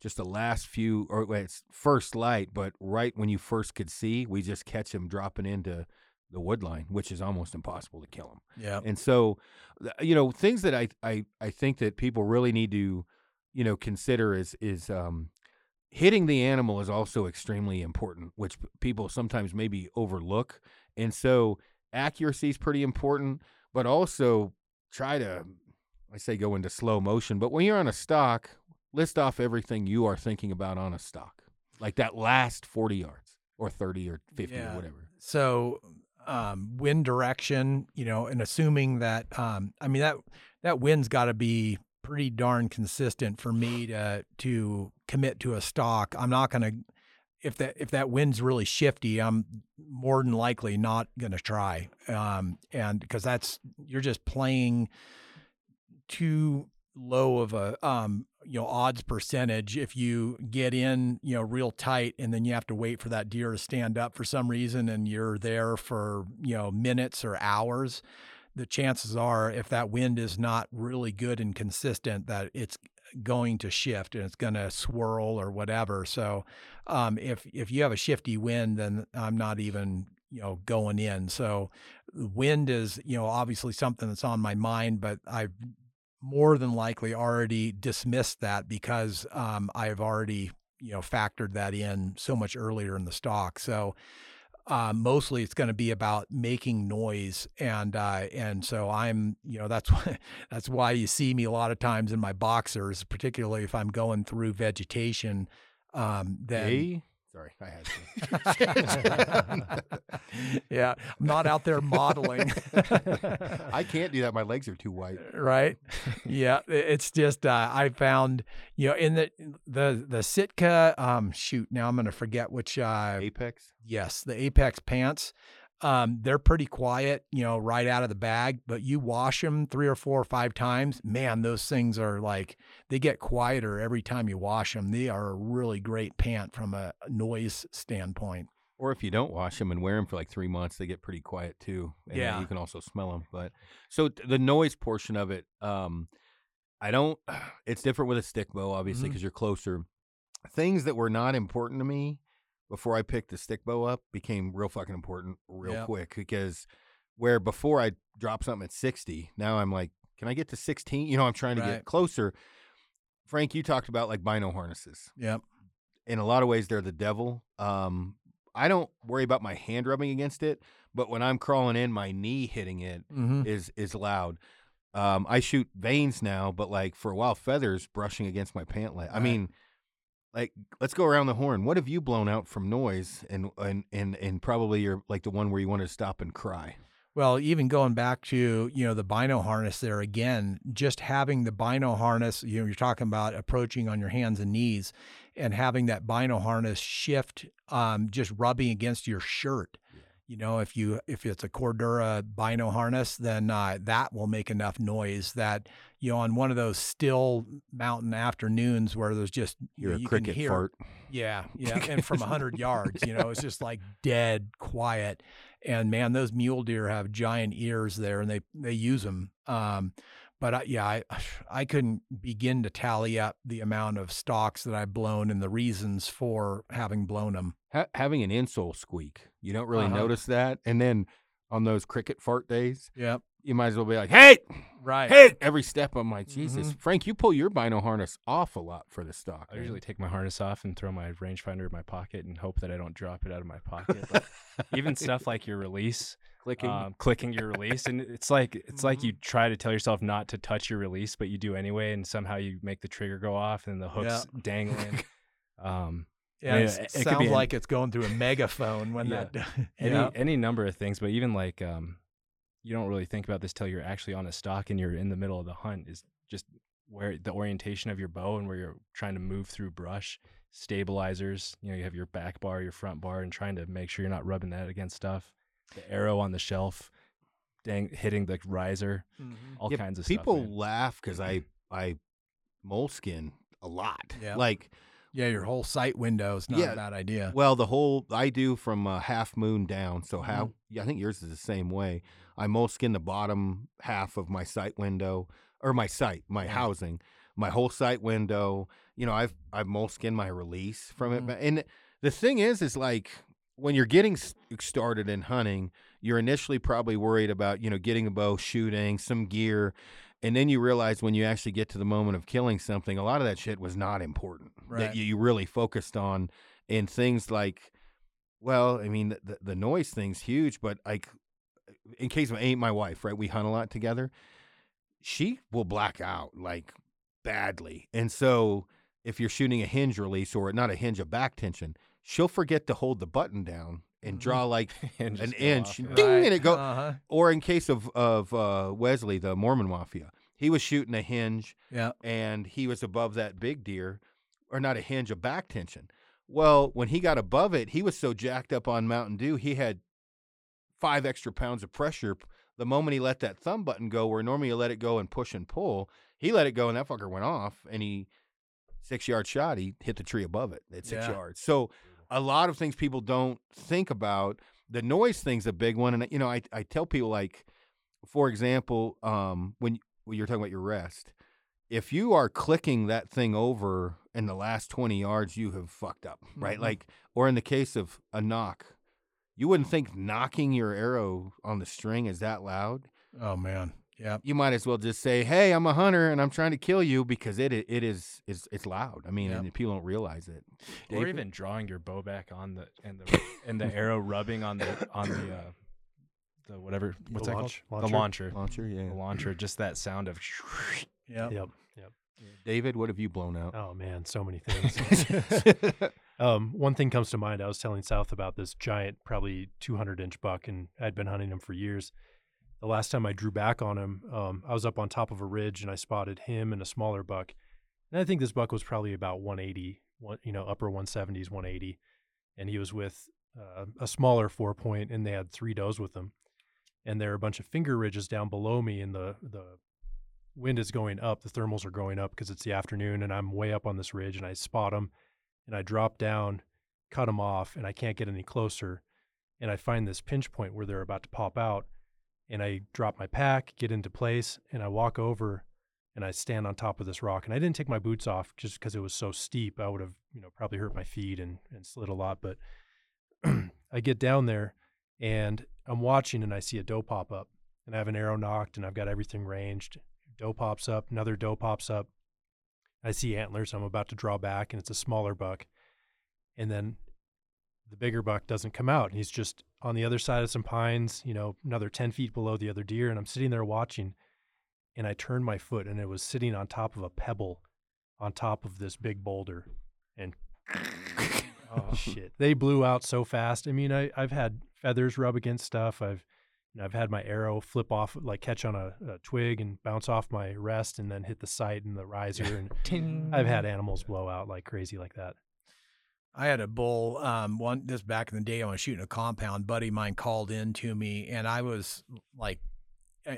just the last few, or it's first light, but right when you first could see, we just catch him dropping into the wood line, which is almost impossible to kill them. Yeah. And so, things that I think that people really need to, consider is hitting the animal is also extremely important, which people sometimes maybe overlook. And so accuracy is pretty important, but also try to, I say, go into slow motion, but when you're on a stock, list off everything you are thinking about on a stock, like that last 40 yards or 30 or 50 or whatever. So, wind direction, and assuming that, that wind's gotta be pretty darn consistent for me to commit to a stock. I'm not going to, if that wind's really shifty, I'm more than likely not going to try. And because you're just playing too low of a, odds percentage. If you get in, real tight, and then you have to wait for that deer to stand up for some reason, and you're there for, minutes or hours, the chances are, if that wind is not really good and consistent, that it's going to shift and it's going to swirl or whatever. So if you have a shifty wind, then I'm not even, going in. So wind is, obviously something that's on my mind, but I've more than likely already dismissed that because I've already, factored that in so much earlier in the stock. So mostly it's going to be about making noise. And so I'm, that's why you see me a lot of times in my boxers, particularly if I'm going through vegetation. Sorry, I had to. Yeah, I'm not out there modeling. I can't do that. My legs are too white. Right? Yeah, it's just I found, in the Sitka, now I'm going to forget which. Apex? Yes, the Apex pants. They're pretty quiet, right out of the bag, but you wash them 3 or 4 or 5 times, man, those things are like, they get quieter every time you wash them. They are a really great pant from a noise standpoint. Or if you don't wash them and wear them for like 3 months, they get pretty quiet too. And you can also smell them. But so the noise portion of it, it's different with a stick bow, obviously, because you're closer. Things that were not important to me before I picked the stick bow up became real fucking important real quick, because where before I dropped something at 60, now I'm like, can I get to 16? I'm trying to get closer. Frank, you talked about like bino harnesses. Yep. In a lot of ways, they're the devil. I don't worry about my hand rubbing against it, but when I'm crawling in, my knee hitting it is loud. I shoot veins now, but like for a while, feathers brushing against my pant leg. Right. I mean, like, let's go around the horn. What have you blown out from noise, and probably you're like the one where you want to stop and cry? Well, even going back to, the bino harness there again, just having the bino harness, you're talking about approaching on your hands and knees, and having that bino harness shift, just rubbing against your shirt. Yeah. If it's a Cordura bino harness, then that will make enough noise that, on one of those still mountain afternoons where there's just, you can hear a cricket fart. Yeah, and from 100 yards, it's just like dead quiet. And man, those mule deer have giant ears there, and they use them. But I couldn't begin to tally up the amount of stocks that I've blown and the reasons for having blown them. Having an insole squeak, you don't really notice that. And then on those cricket fart days, you might as well be like, hey, hey, every step. I'm like, Jesus, Frank, you pull your bino harness off a lot for the stock. I usually take my harness off and throw my rangefinder in my pocket and hope that I don't drop it out of my pocket. But even stuff like your release. Clicking your release, and it's like you try to tell yourself not to touch your release, but you do anyway, and somehow you make the trigger go off, and the hook's dangling. It sounds like it's going through a megaphone when that. Any number of things, but even like you don't really think about this till you're actually on a stock and you're in the middle of the hunt. Is just where the orientation of your bow and where you're trying to move through brush stabilizers. You know, you have your back bar, your front bar, and trying to make sure you're not rubbing that against stuff. The arrow on the shelf, hitting the riser, all kinds of people stuff. People laugh because I moleskin a lot. Yeah. Like, yeah, your whole sight window is not a bad idea. Well, the whole, I do from half moon down. So I think yours is the same way. I moleskin the bottom half of my sight window, or my housing, my whole sight window. You know, I've moleskin my release from it. And the thing is like, when you're getting started in hunting, you're initially probably worried about, you know, getting a bow, shooting, some gear. And then you realize when you actually get to the moment of killing something, a lot of that shit was not important, right, that you really focused on. And things like, well, I mean, the noise thing's huge, but like, in case of my wife, right, we hunt a lot together, she will black out like badly. And so if you're shooting a hinge release, or not a hinge, a back tension, she'll forget to hold the button down and draw like an inch, ding, and it go. Or in case of Wesley, the Mormon Mafia, he was shooting a hinge, and he was above that big deer, or not a hinge, a back tension. Well, when he got above it, he was so jacked up on Mountain Dew, he had 5 extra pounds of pressure. The moment he let that thumb button go, where normally you let it go and push and pull, he let it go, and that fucker went off, and he 6-yard shot. He hit the tree above it at 6 yards. So a lot of things people don't think about. The noise thing's a big one. And, you know, I tell people, like, for example, when you're talking about your rest, if you are clicking that thing over in the last 20 yards, you have fucked up, right? Like, or in the case of a knock, you wouldn't think knocking your arrow on the string is that loud. Oh, man. Yeah. You might as well just say, hey, I'm a hunter and I'm trying to kill you, because it's loud. I mean, and people don't realize it. Or even drawing your bow back on the arrow rubbing on the whatever, what's that called? Launcher, yeah. The launcher, just that sound of Yep. David, what have you blown out? Oh man, so many things. One thing comes to mind. I was telling South about this giant, probably 200-inch buck, and I'd been hunting him for years. The last time I drew back on him, I was up on top of a ridge and I spotted him and a smaller buck. And I think this buck was probably about 180, upper 170s, 180. And he was with a smaller 4-point, and they had 3 does with them. And there are a bunch of finger ridges down below me, and the wind is going up. The thermals are going up because it's the afternoon, and I'm way up on this ridge, and I spot him, and I drop down, cut him off, and I can't get any closer. And I find this pinch point where they're about to pop out. And I drop my pack, get into place, and I walk over and I stand on top of this rock. And I didn't take my boots off just because it was so steep. I would have, probably hurt my feet and slid a lot. But I get down there and I'm watching, and I see a doe pop up. And I have an arrow knocked and I've got everything ranged. Doe pops up, another doe pops up. I see antlers. I'm about to draw back, and it's a smaller buck. And then the bigger buck doesn't come out, and he's just on the other side of some pines, another 10 feet below the other deer. And I'm sitting there watching, and I turned my foot, and it was sitting on top of a pebble on top of this big boulder. And oh shit, they blew out so fast. I mean, I've had feathers rub against stuff. I've had my arrow flip off, like catch on a twig and bounce off my rest and then hit the sight and the riser. And ting. I've had animals blow out like crazy like that. I had a bull this back in the day. I was shooting a compound. Buddy of mine called in to me, and I was like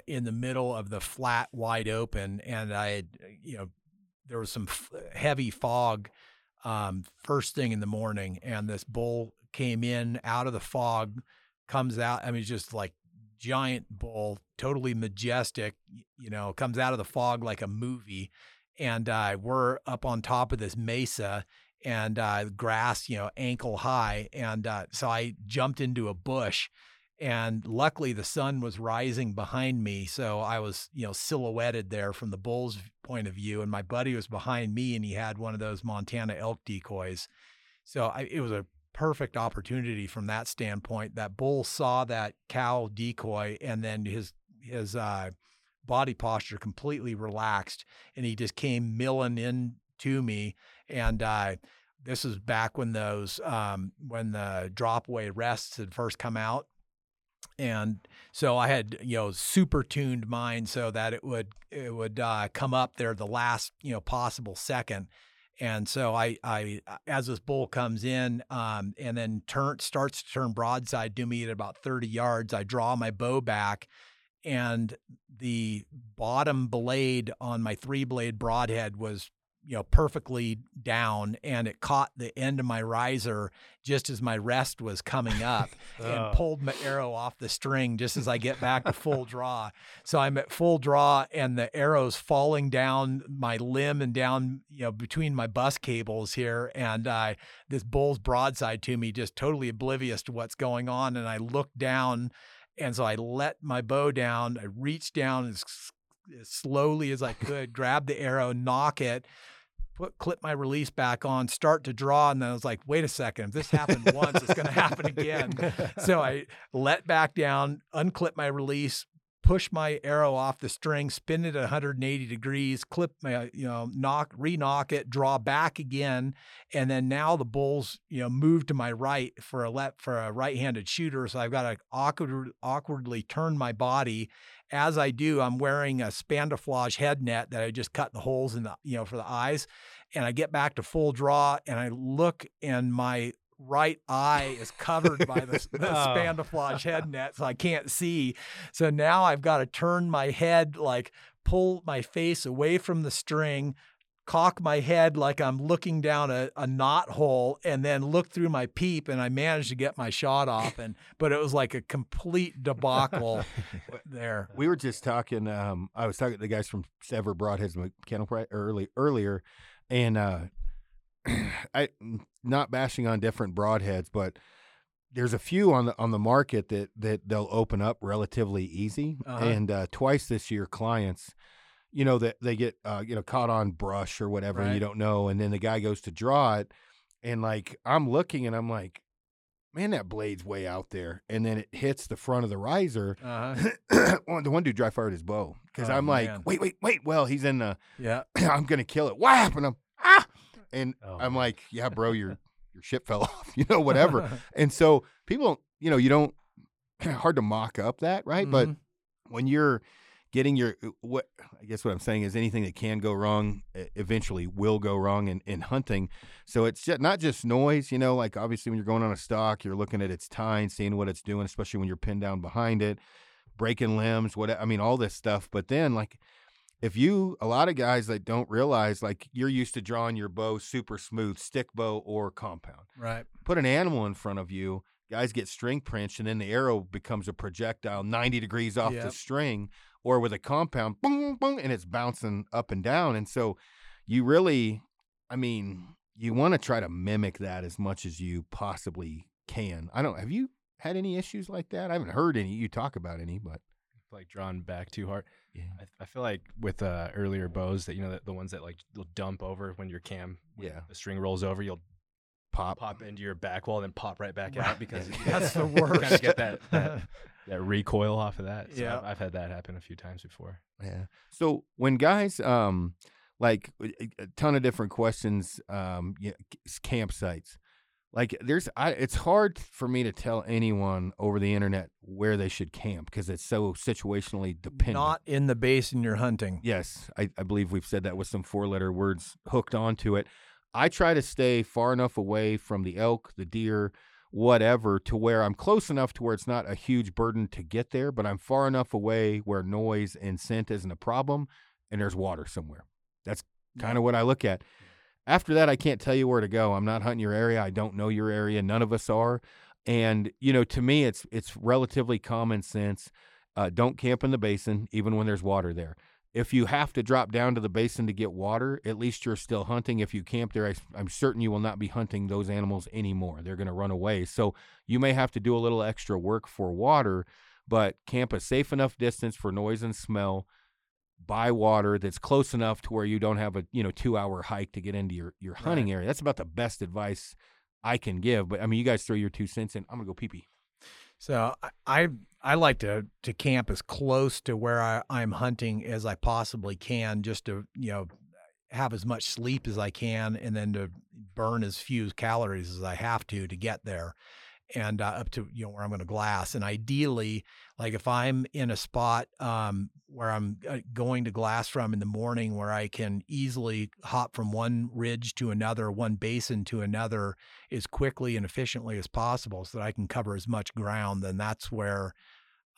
in the middle of the flat, wide open, and I had, there was some heavy fog first thing in the morning, and this bull came in out of the fog, comes out. I mean, just like giant bull, totally majestic, comes out of the fog like a movie, and we're up on top of this mesa. And grass, ankle high. And so I jumped into a bush, and luckily the sun was rising behind me. So I was, silhouetted there from the bull's point of view. And my buddy was behind me, and he had one of those Montana elk decoys. So it was a perfect opportunity from that standpoint. That bull saw that cow decoy, and then his body posture completely relaxed. And he just came milling in to me. And this is back when those when the drop away rests had first come out, and so I had super tuned mine so that it would come up there the last possible second, And so I as this bull comes in and then starts to turn broadside to me at about 30 yards, I draw my bow back, and the bottom blade on my 3-blade broadhead was, you know, perfectly down, and it caught the end of my riser just as my rest was coming up and pulled my arrow off the string just as I get back to full draw. So I'm at full draw and the arrow's falling down my limb and down, you know, between my bus cables here. And this bull's broadside to me, just totally oblivious to what's going on. And I look down, and so I let my bow down. I reach down as slowly as I could, grab the arrow, knock it, clip my release back on, start to draw. And then I was like, wait a second, if this happened once, it's going to happen again. So I let back down, unclip my release, push my arrow off the string, spin it at 180 degrees, clip my, you know, re-knock it, draw back again. And then now the bull's, you know, moved to my right for a right-handed shooter. So I've got to awkwardly turn my body. As I do, I'm wearing a Spandiflage head net that I just cut the holes in the, you know, for the eyes. And I get back to full draw and I look, and my right eye is covered by the Spandiflage head net, so I can't see. So now I've got to turn my head, like pull my face away from the string, cock my head like I'm looking down a knot hole, and then look through my peep, and I managed to get my shot off. But it was like a complete debacle there. We were just talking, I was talking to the guys from Sever Broadheads Mechanical earlier, and I not bashing on different broadheads, but there's a few on the market that they'll open up relatively easy. Uh-huh. And twice this year, clients, you know, that they get you know, caught on brush or whatever, right. You don't know, and then the guy goes to draw it, and like I'm looking and I'm like, man, that blade's way out there, and then it hits the front of the riser. Uh-huh. The one dude dry fired his bow because I'm like, man. wait. Well, he's in the I'm gonna kill it. What happened? I'm like, yeah, bro, your shit fell off, you know, whatever. And so people, you know, you don't, hard to mock up that, right? Mm-hmm. But when you're getting I guess what I'm saying is anything that can go wrong eventually will go wrong in hunting. So it's not just noise, you know, like obviously when you're going on a stalk, you're looking at its tine, seeing what it's doing, especially when you're pinned down behind it, breaking limbs, all this stuff. But then like, a lot of guys that don't realize, like you're used to drawing your bow super smooth, stick bow or compound. Right. Put an animal in front of you, guys get string pinched, and then the arrow becomes a projectile 90 degrees off the string, or with a compound, boom, boom, and it's bouncing up and down. And so you really, you want to try to mimic that as much as you possibly can. I don't, have you had any issues like that? I haven't heard you talk about any, but. Like drawn back too hard. Yeah. I feel like with earlier bows that, you know, the ones that like you'll dump over when your cam, the string rolls over, you'll pop into your back wall and then pop right back out because that's the worst. You kind of get that recoil off of that. So yeah. I've had that happen a few times before. Yeah. So when guys, like a ton of different questions, campsites, like it's hard for me to tell anyone over the internet where they should camp because it's so situationally dependent. Not in the basin you're hunting. Yes, I believe we've said that with some 4-letter words hooked onto it. I try to stay far enough away from the elk, the deer, whatever, to where I'm close enough to where it's not a huge burden to get there, but I'm far enough away where noise and scent isn't a problem and there's water somewhere. That's kind of what I look at. After that, I can't tell you where to go. I'm not hunting your area. I don't know your area. None of us are. And, you know, to me, it's relatively common sense. Don't camp in the basin, even when there's water there. If you have to drop down to the basin to get water, at least you're still hunting. If you camp there, I'm certain you will not be hunting those animals anymore. They're going to run away. So you may have to do a little extra work for water, but camp a safe enough distance for noise and smell. Buy water that's close enough to where you don't have a 2-hour hike to get into your hunting area. That's about the best advice I can give. But you guys throw your 2 cents in. I'm gonna go pee pee. So I like to camp as close to where I'm hunting as I possibly can, just to have as much sleep as I can, and then to burn as few calories as I have to get there, and up to where I'm gonna glass. And ideally, like if I'm in a spot where I'm going to glass from in the morning, where I can easily hop from one ridge to another, one basin to another as quickly and efficiently as possible so that I can cover as much ground, then that's where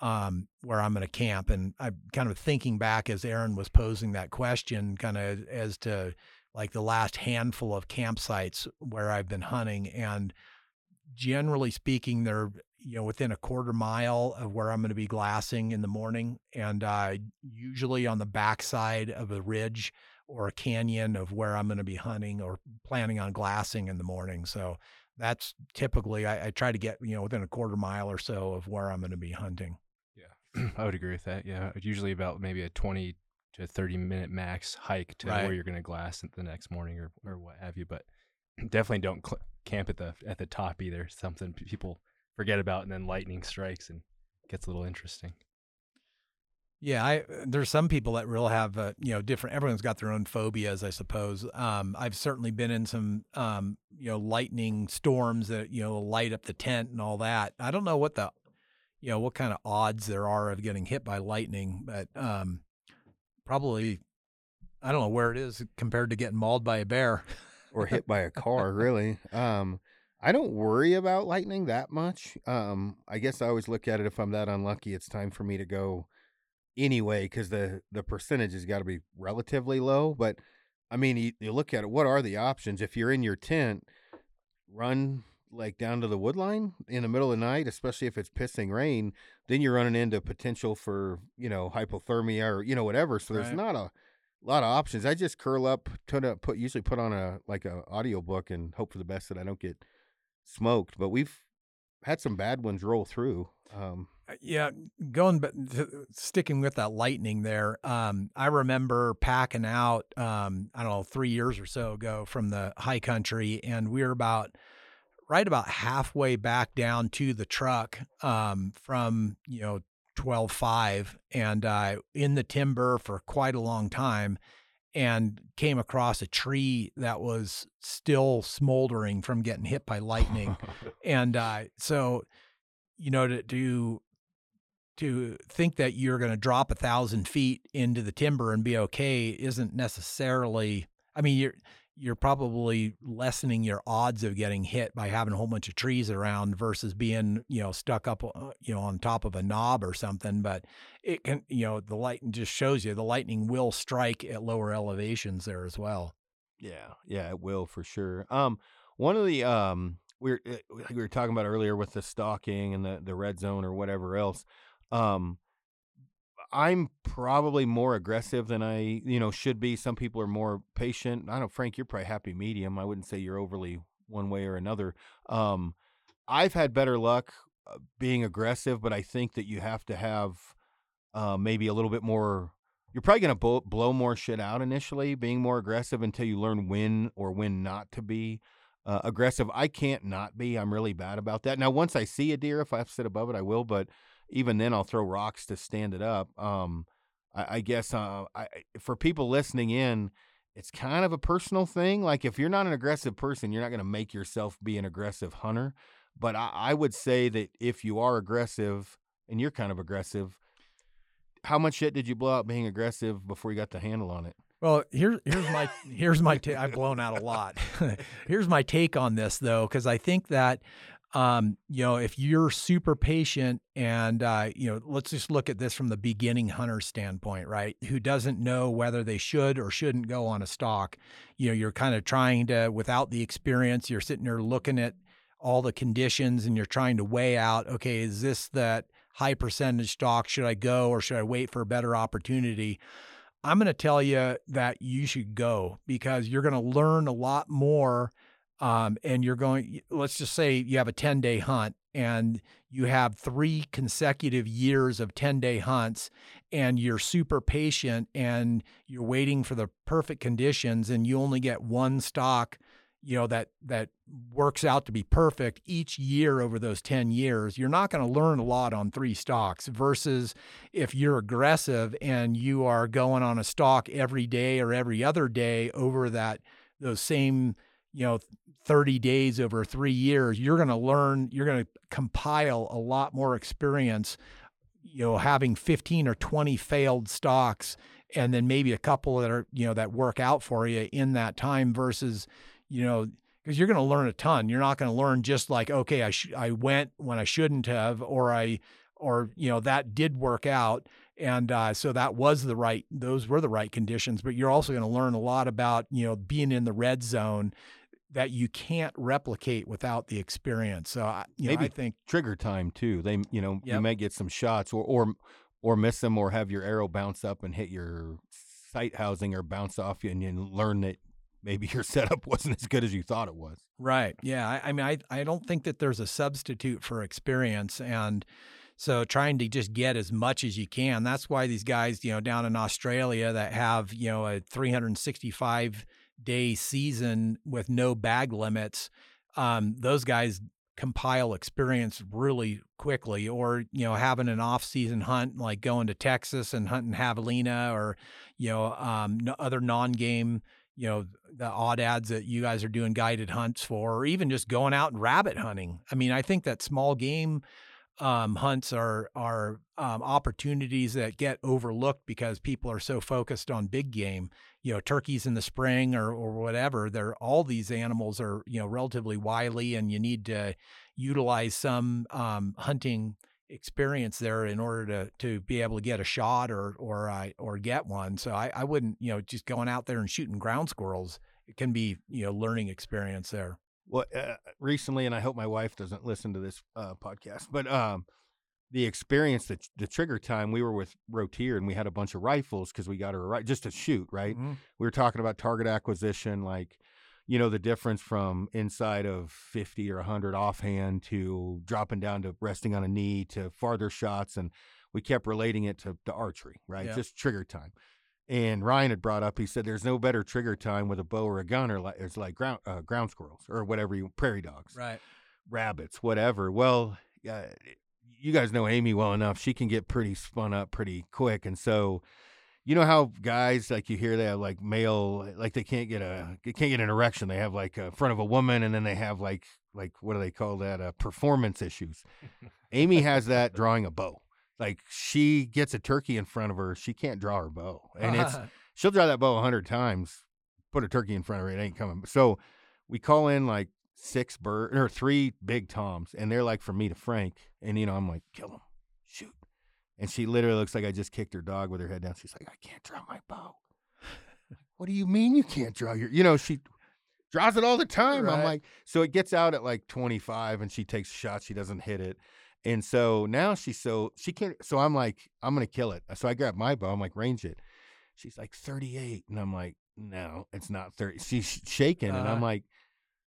I'm going to camp. And I'm kind of thinking back as Aaron was posing that question, kind of as to like the last handful of campsites where I've been hunting. And generally speaking, they're, you know, within a quarter mile of where I'm going to be glassing in the morning. And usually on the backside of a ridge or a canyon of where I'm going to be hunting or planning on glassing in the morning. So that's typically, I try to get, you know, within a quarter mile or so of where I'm going to be hunting. Yeah, I would agree with that. Yeah. Usually about maybe a 20 to 30 minute max hike to where you're going to glass the next morning or what have you, but definitely don't camp at the top either. Something people forget about, and then lightning strikes and gets a little interesting. Yeah, there's some people that really have different. Everyone's got their own phobias, I suppose. I've certainly been in some lightning storms that light up the tent and all that. I don't know what the what kind of odds there are of getting hit by lightning, but probably I don't know where it is compared to getting mauled by a bear or hit by a car. Really. I don't worry about lightning that much. I guess I always look at it, if I'm that unlucky, it's time for me to go anyway, because the percentage has got to be relatively low. But, I mean, you look at it, what are the options? If you're in your tent, run, like, down to the wood line in the middle of the night, especially if it's pissing rain, then you're running into potential for, hypothermia or, whatever. So there's not a lot of options. I just curl up, usually put on an audiobook and hope for the best that I don't get smoked, but we've had some bad ones roll through. Sticking with that lightning there, I remember packing out, 3 years or so ago from the high country, and we were about halfway back down to the truck from 12.5 and in the timber for quite a long time, and came across a tree that was still smoldering from getting hit by lightning. And to think that you're going to drop 1,000 feet into the timber and be okay isn't necessarily, I mean, you're probably lessening your odds of getting hit by having a whole bunch of trees around versus being, stuck up, on top of a knob or something. But it can, the lightning just shows you the lightning will strike at lower elevations there as well. Yeah. Yeah, it will for sure. One of the, we were talking about earlier with the stalking and the red zone or whatever else, I'm probably more aggressive than I, should be. Some people are more patient. I don't know, Frank, you're probably happy medium. I wouldn't say you're overly one way or another. I've had better luck being aggressive, but I think that you have to have maybe a little bit more. You're probably going to blow more shit out initially, being more aggressive, until you learn when not to be aggressive. I can't not be. I'm really bad about that. Now, once I see a deer, if I have to sit above it, I will, but even then, I'll throw rocks to stand it up. I guess for people listening in, it's kind of a personal thing. Like, if you're not an aggressive person, you're not going to make yourself be an aggressive hunter. But I would say that if you are aggressive, and you're kind of aggressive, how much shit did you blow out being aggressive before you got the handle on it? Well, here's my take. I've blown out a lot. Here's my take on this, though, because I think that if you're super patient and, let's just look at this from the beginning hunter standpoint, right? Who doesn't know whether they should or shouldn't go on a stalk. You're kind of trying to, without the experience, you're sitting there looking at all the conditions and you're trying to weigh out, okay, is this that high percentage stalk? Should I go or should I wait for a better opportunity? I'm going to tell you that you should go, because you're going to learn a lot more. And let's just say you have a 10-day hunt and you have 3 consecutive years of 10-day hunts, and you're super patient and you're waiting for the perfect conditions, and you only get one stalk, that works out to be perfect each year over those 10 years. You're not going to learn a lot on 3 stalks, versus if you're aggressive and you are going on a stalk every day or every other day over those same 30 days over 3 years, you're going to compile a lot more experience you know, having 15 or 20 failed stocks and then maybe a couple that are, you know, that work out for you in that time versus, you know, because you're going to learn a ton. You're not going to learn just like, okay, I went when I shouldn't have, or, you know, that did work out. And so that was the right, those were the right conditions, but you're also going to learn a lot about, you know, being in the red zone that you can't replicate without the experience. So I think trigger time too. They, you know, yep. You may get some shots or miss them, or have your arrow bounce up and hit your sight housing or bounce off you, and you learn that maybe your setup wasn't as good as you thought it was. Right. Yeah. I mean, I don't think that there's a substitute for experience. And so trying to just get as much as you can. That's why these guys, you know, down in Australia that have, you know, a 365-day season with no bag limits, those guys compile experience really quickly. Or, you know, having an off-season hunt, like going to Texas and hunting javelina, or, you know, other non-game, you know, the odd ads that you guys are doing guided hunts for, or even just going out and rabbit hunting. I mean, I think that small game hunts are opportunities that get overlooked because people are so focused on big game, you know, turkeys in the spring or whatever. They're, all these animals are, you know, relatively wily, and you need to utilize some hunting experience there in order to be able to get a shot or get one. So I wouldn't, you know, just going out there and shooting ground squirrels, it can be, you know, learning experience there. Well, recently, and I hope my wife doesn't listen to this podcast, but the experience, the trigger time, we were with Rotier, and we had a bunch of rifles because we got her just to shoot, right? Mm-hmm. We were talking about target acquisition, like, you know, the difference from inside of 50 or 100 offhand to dropping down to resting on a knee to farther shots, and we kept relating it to archery, right? Yeah. Just trigger time. And Ryan had brought up, he said, there's no better trigger time with a bow or a gun, or like, it's like ground squirrels or whatever, prairie dogs, right? Rabbits, whatever. Well, you guys know Amy well enough. She can get pretty spun up pretty quick. And so, you know how guys, like, you hear they have like male, like they can't get an erection. They have like in front of a woman, and then they have like, what do they call that? Performance issues. Amy has that drawing a bow. Like, she gets a turkey in front of her, she can't draw her bow, and she'll draw that bow 100 times. Put a turkey in front of her, it ain't coming. So we call in like 3 big toms, and they're like from me to Frank, and, you know, I'm like, kill them, shoot, and she literally looks like I just kicked her dog with her head down. She's like, I can't draw my bow. What do you mean you can't draw your? You know, she draws it all the time, right? I'm like, so it gets out at like 25, and she takes a shot, she doesn't hit it. And so now she can't, so I'm like, I'm going to kill it. So I grab my bow, I'm like, range it. She's like 38. And I'm like, no, it's not 30. She's shaking. And I'm like,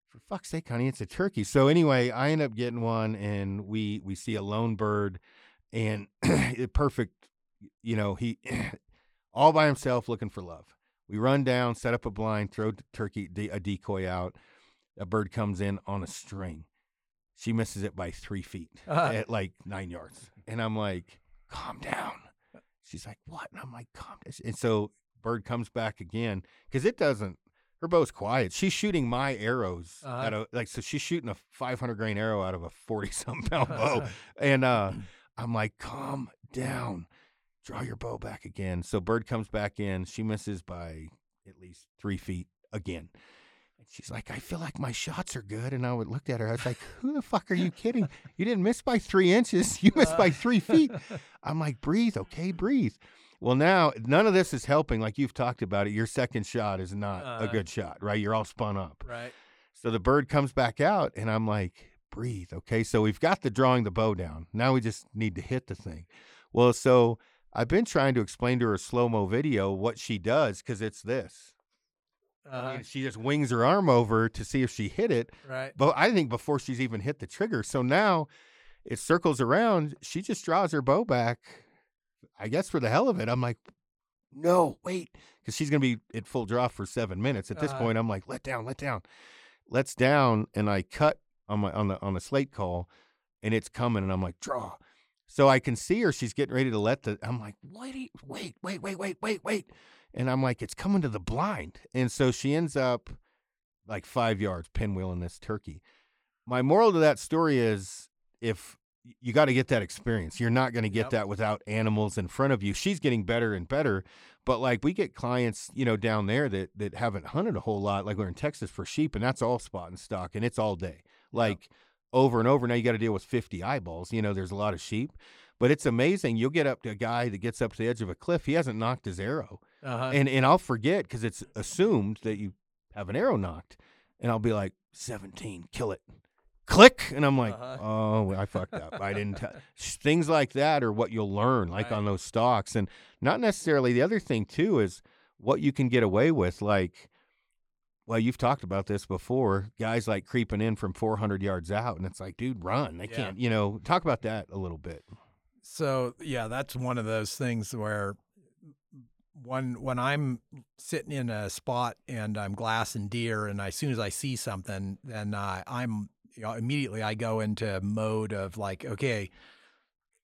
for fuck's sake, honey, it's a turkey. So anyway, I end up getting one, and we see a lone bird, and perfect, you know, he all by himself looking for love. We run down, set up a blind, throw a decoy out. A bird comes in on a string. She misses it by 3 feet at like 9 yards. And I'm like, calm down. She's like, what? And I'm like, calm down. And so bird comes back again, because it doesn't, her bow's quiet. She's shooting my arrows. So she's shooting a 500 grain arrow out of a 40-some pound bow. And I'm like, calm down. Draw your bow back again. So bird comes back in. She misses by at least 3 feet again. She's like, I feel like my shots are good. And I would look at her. I was like, who the fuck are you kidding? You didn't miss by 3 inches. You missed by 3 feet. I'm like, breathe. Okay, breathe. Well, now none of this is helping. Like you've talked about it. Your second shot is not a good shot, right? You're all spun up. Right. So the bird comes back out, and I'm like, breathe. Okay. So we've got the drawing the bow down. Now we just need to hit the thing. Well, so I've been trying to explain to her a slow-mo video what she does, because it's this. I mean, she just wings her arm over to see if she hit it. Right. But I think before she's even hit the trigger. So now it circles around. She just draws her bow back, I guess, for the hell of it. I'm like, no, wait, because she's going to be at full draw for 7 minutes. At this point, I'm like, let's down. And I cut on the slate call, and it's coming. And I'm like, draw. So I can see her. She's getting ready to I'm like, wait. And I'm like, it's coming to the blind. And so she ends up like 5 yards pinwheeling this turkey. My moral to that story is, if you got to get that experience. You're not going to get that without animals in front of you. She's getting better and better, but like we get clients, you know, down there that haven't hunted a whole lot. Like we're in Texas for sheep, and that's all spot and stock, and it's all day, like over and over. Now you got to deal with 50 eyeballs. You know, there's a lot of sheep, but it's amazing. You'll get up to a guy that gets up to the edge of a cliff. He hasn't knocked his arrow, and I'll forget because it's assumed that you have an arrow knocked, and I'll be like 17, kill it. Click, and I'm like, oh, I fucked up. I didn't tell. Things like that are what you'll learn, like on those stocks. And not necessarily, the other thing, too, is what you can get away with. Like, well, you've talked about this before, guys like creeping in from 400 yards out, and it's like, dude, run. They can't, you know, talk about that a little bit. So, yeah, that's one of those things where when I'm sitting in a spot and I'm glassing deer, and as soon as I see something, then I'm... You know, immediately I go into mode of like, okay,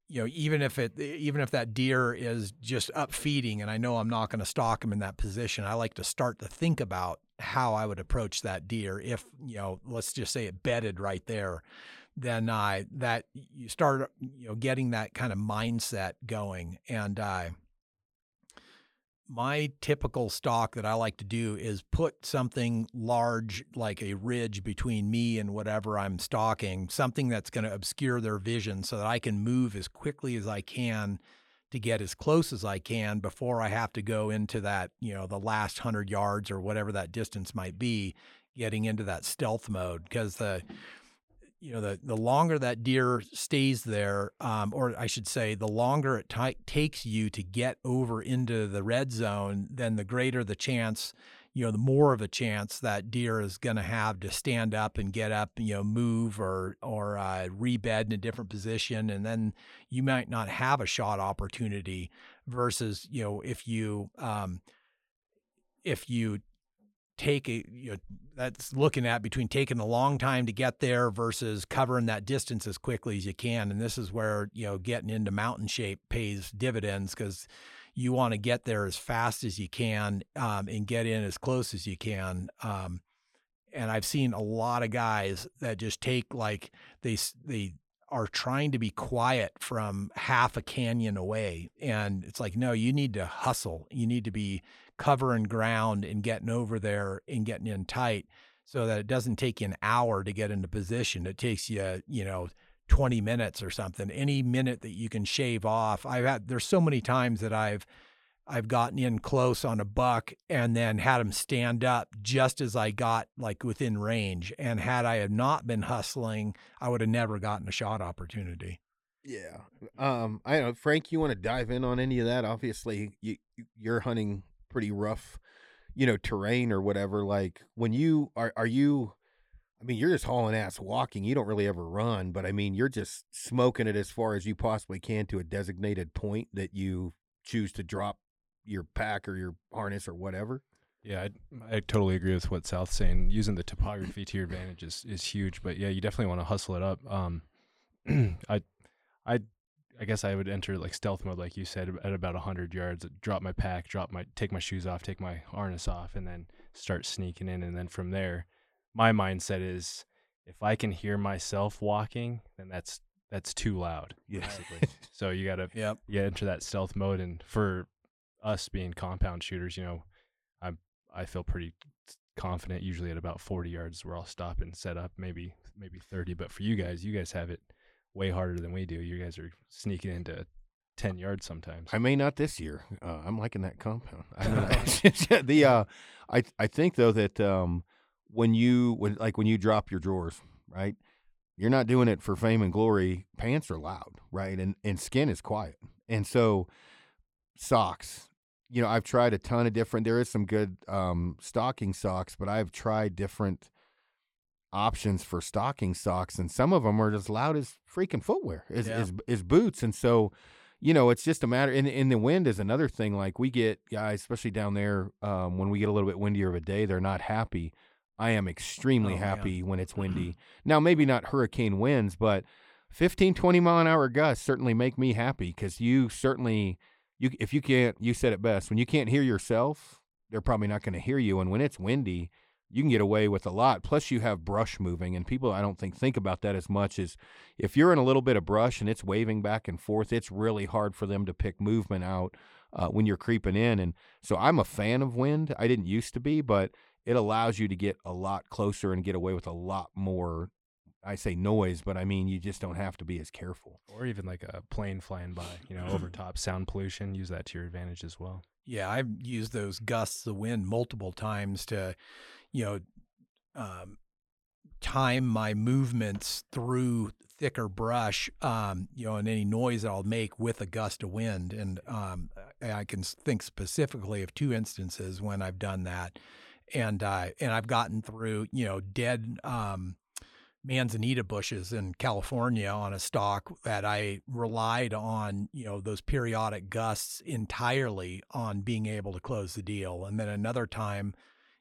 you know, even if that deer is just up feeding and I know I'm not going to stalk him in that position, I like to start to think about how I would approach that deer. If, you know, let's just say it bedded right there, then that you start, you know, getting that kind of mindset going. And my typical stalk that I like to do is put something large, like a ridge, between me and whatever I'm stalking, something that's going to obscure their vision so that I can move as quickly as I can to get as close as I can before I have to go into that, you know, the last 100 yards or whatever that distance might be, getting into that stealth mode. Because the longer that deer stays there, or I should say, the longer it takes you to get over into the red zone, then the greater the chance, you know, the more of a chance that deer is going to have to stand up and get up, you know, move or rebed in a different position. And then you might not have a shot opportunity versus, you know, if you take a, you know, that's looking at between taking a long time to get there versus covering that distance as quickly as you can. And this is where, you know, getting into mountain shape pays dividends, because you want to get there as fast as you can, and get in as close as you can. And I've seen a lot of guys that just take, like, they are trying to be quiet from half a canyon away. And it's like, no, you need to hustle. You need to be covering ground and getting over there and getting in tight so that it doesn't take you an hour to get into position. It takes you, you know, 20 minutes or something, any minute that you can shave off. There's so many times that I've gotten in close on a buck and then had him stand up just as I got, like, within range. And had I not been hustling, I would have never gotten a shot opportunity. Yeah. I don't know, Frank, you want to dive in on any of that? Obviously, you're hunting pretty rough, you know, terrain or whatever. Like, when you are you, I mean, you're just hauling ass walking. You don't really ever run, but I mean, you're just smoking it as far as you possibly can to a designated point that you choose to drop your pack or your harness or whatever. Yeah, I totally agree with what South's saying. Using the topography to your advantage is huge, but yeah, you definitely want to hustle it up. I guess I would enter, like, stealth mode, like you said, at about 100 yards, drop my pack, take my shoes off, take my harness off, and then start sneaking in. And then from there, my mindset is, if I can hear myself walking, then that's too loud, basically. So you got to enter that stealth mode. And for us being compound shooters, you know, I feel pretty confident usually at about 40 yards where I'll stop and set up, maybe 30. But for you guys have it way harder than we do. You guys are sneaking into 10 yards sometimes. I may not this year. I'm liking that compound. I don't know. I think, though, that when you drop your drawers, right, you're not doing it for fame and glory. Pants are loud, right, and skin is quiet. And so socks, you know, I've tried a ton of different. There is some good stocking socks, but I've tried different options for stocking socks, and some of them are as loud as freaking footwear is boots. And so, you know, it's just a matter, and the wind is another thing. Like, we get guys, especially down there, when we get a little bit windier of a day, they're not happy. I am extremely happy when it's windy. Now, maybe not hurricane winds, but 15-20 mile an hour gusts certainly make me happy, because if you can't, you said it best, when you can't hear yourself, they're probably not going to hear you. And when it's windy, you can get away with a lot. Plus you have brush moving, and people I don't think about that as much. As if you're in a little bit of brush and it's waving back and forth, it's really hard for them to pick movement out when you're creeping in. And so I'm a fan of wind. I didn't used to be, but it allows you to get a lot closer and get away with a lot more, I say noise, but I mean you just don't have to be as careful. Or even like a plane flying by, you know, over top, sound pollution, use that to your advantage as well. Yeah, I've used those gusts of wind multiple times to, you know, time my movements through thicker brush, you know, and any noise that I'll make with a gust of wind. And I can think specifically of two instances when I've done that. And I've gotten through, you know, dead manzanita bushes in California on a stalk that I relied on, you know, those periodic gusts entirely on being able to close the deal. And then another time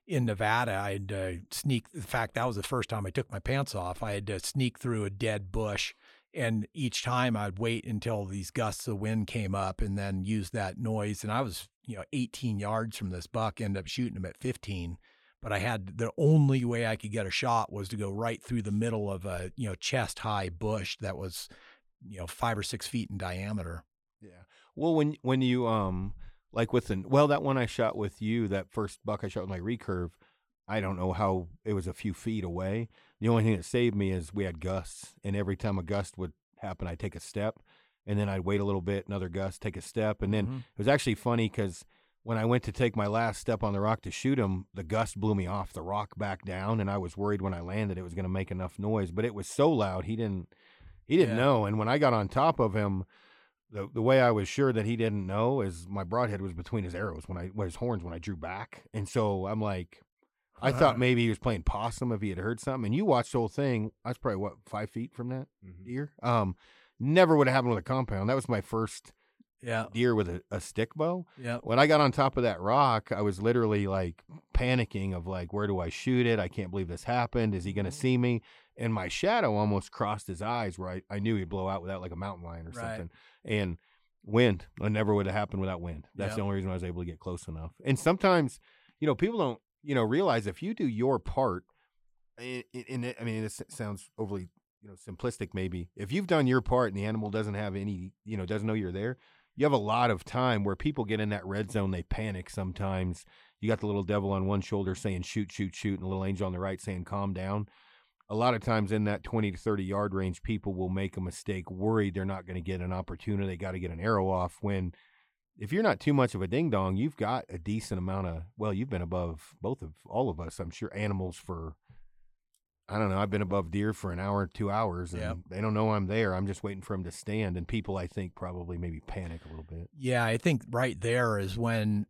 in Nevada, I had to sneak. In fact, that was the first time I took my pants off. I had to sneak through a dead bush, and each time I'd wait until these gusts of wind came up, and then use that noise. And I was, you know, 18 yards from this buck, ended up shooting him at 15. But I had, the only way I could get a shot was to go right through the middle of a, you know, chest high bush that was, you know, 5 or 6 feet in diameter. Yeah. Well, when you like with the, well, that one I shot with you, that first buck I shot with my recurve, I don't know how, it was a few feet away. The only thing that saved me is we had gusts, and every time a gust would happen, I'd take a step, and then I'd wait a little bit, another gust, take a step, and then it was actually funny because when I went to take my last step on the rock to shoot him, the gust blew me off the rock back down, and I was worried when I landed it was going to make enough noise, but it was so loud he didn't know. And when I got on top of him, the way I was sure that he didn't know is my broadhead was between his arrows when I drew back, and so I'm like, I thought maybe he was playing possum if he had heard something. And you watched the whole thing. I was probably 5 feet from that deer. Never would have happened with a compound. That was my first. Yeah. Deer with a stick bow. Yeah. When I got on top of that rock, I was literally like panicking of like, where do I shoot it? I can't believe this happened. Is he going to see me? And my shadow almost crossed his eyes where I knew he'd blow out without like a mountain lion or something. And wind, it never would have happened without wind. That's the only reason I was able to get close enough. And sometimes, you know, people don't, you know, realize if you do your part, and I mean, this sounds overly, you know, simplistic maybe. If you've done your part and the animal doesn't have any, you know, doesn't know you're there, you have a lot of time where people get in that red zone, they panic sometimes. You got the little devil on one shoulder saying, shoot, shoot, shoot, and the little angel on the right saying, calm down. A lot of times in that 20 to 30 yard range, people will make a mistake, worried they're not going to get an opportunity. They got to get an arrow off, when if you're not too much of a ding dong, you've got a decent amount of, well, you've been above both of all of us, I'm sure, animals for, I don't know, I've been above deer for an hour, 2 hours, and they don't know I'm there. I'm just waiting for them to stand, and people, I think, probably maybe panic a little bit. Yeah, I think right there is when,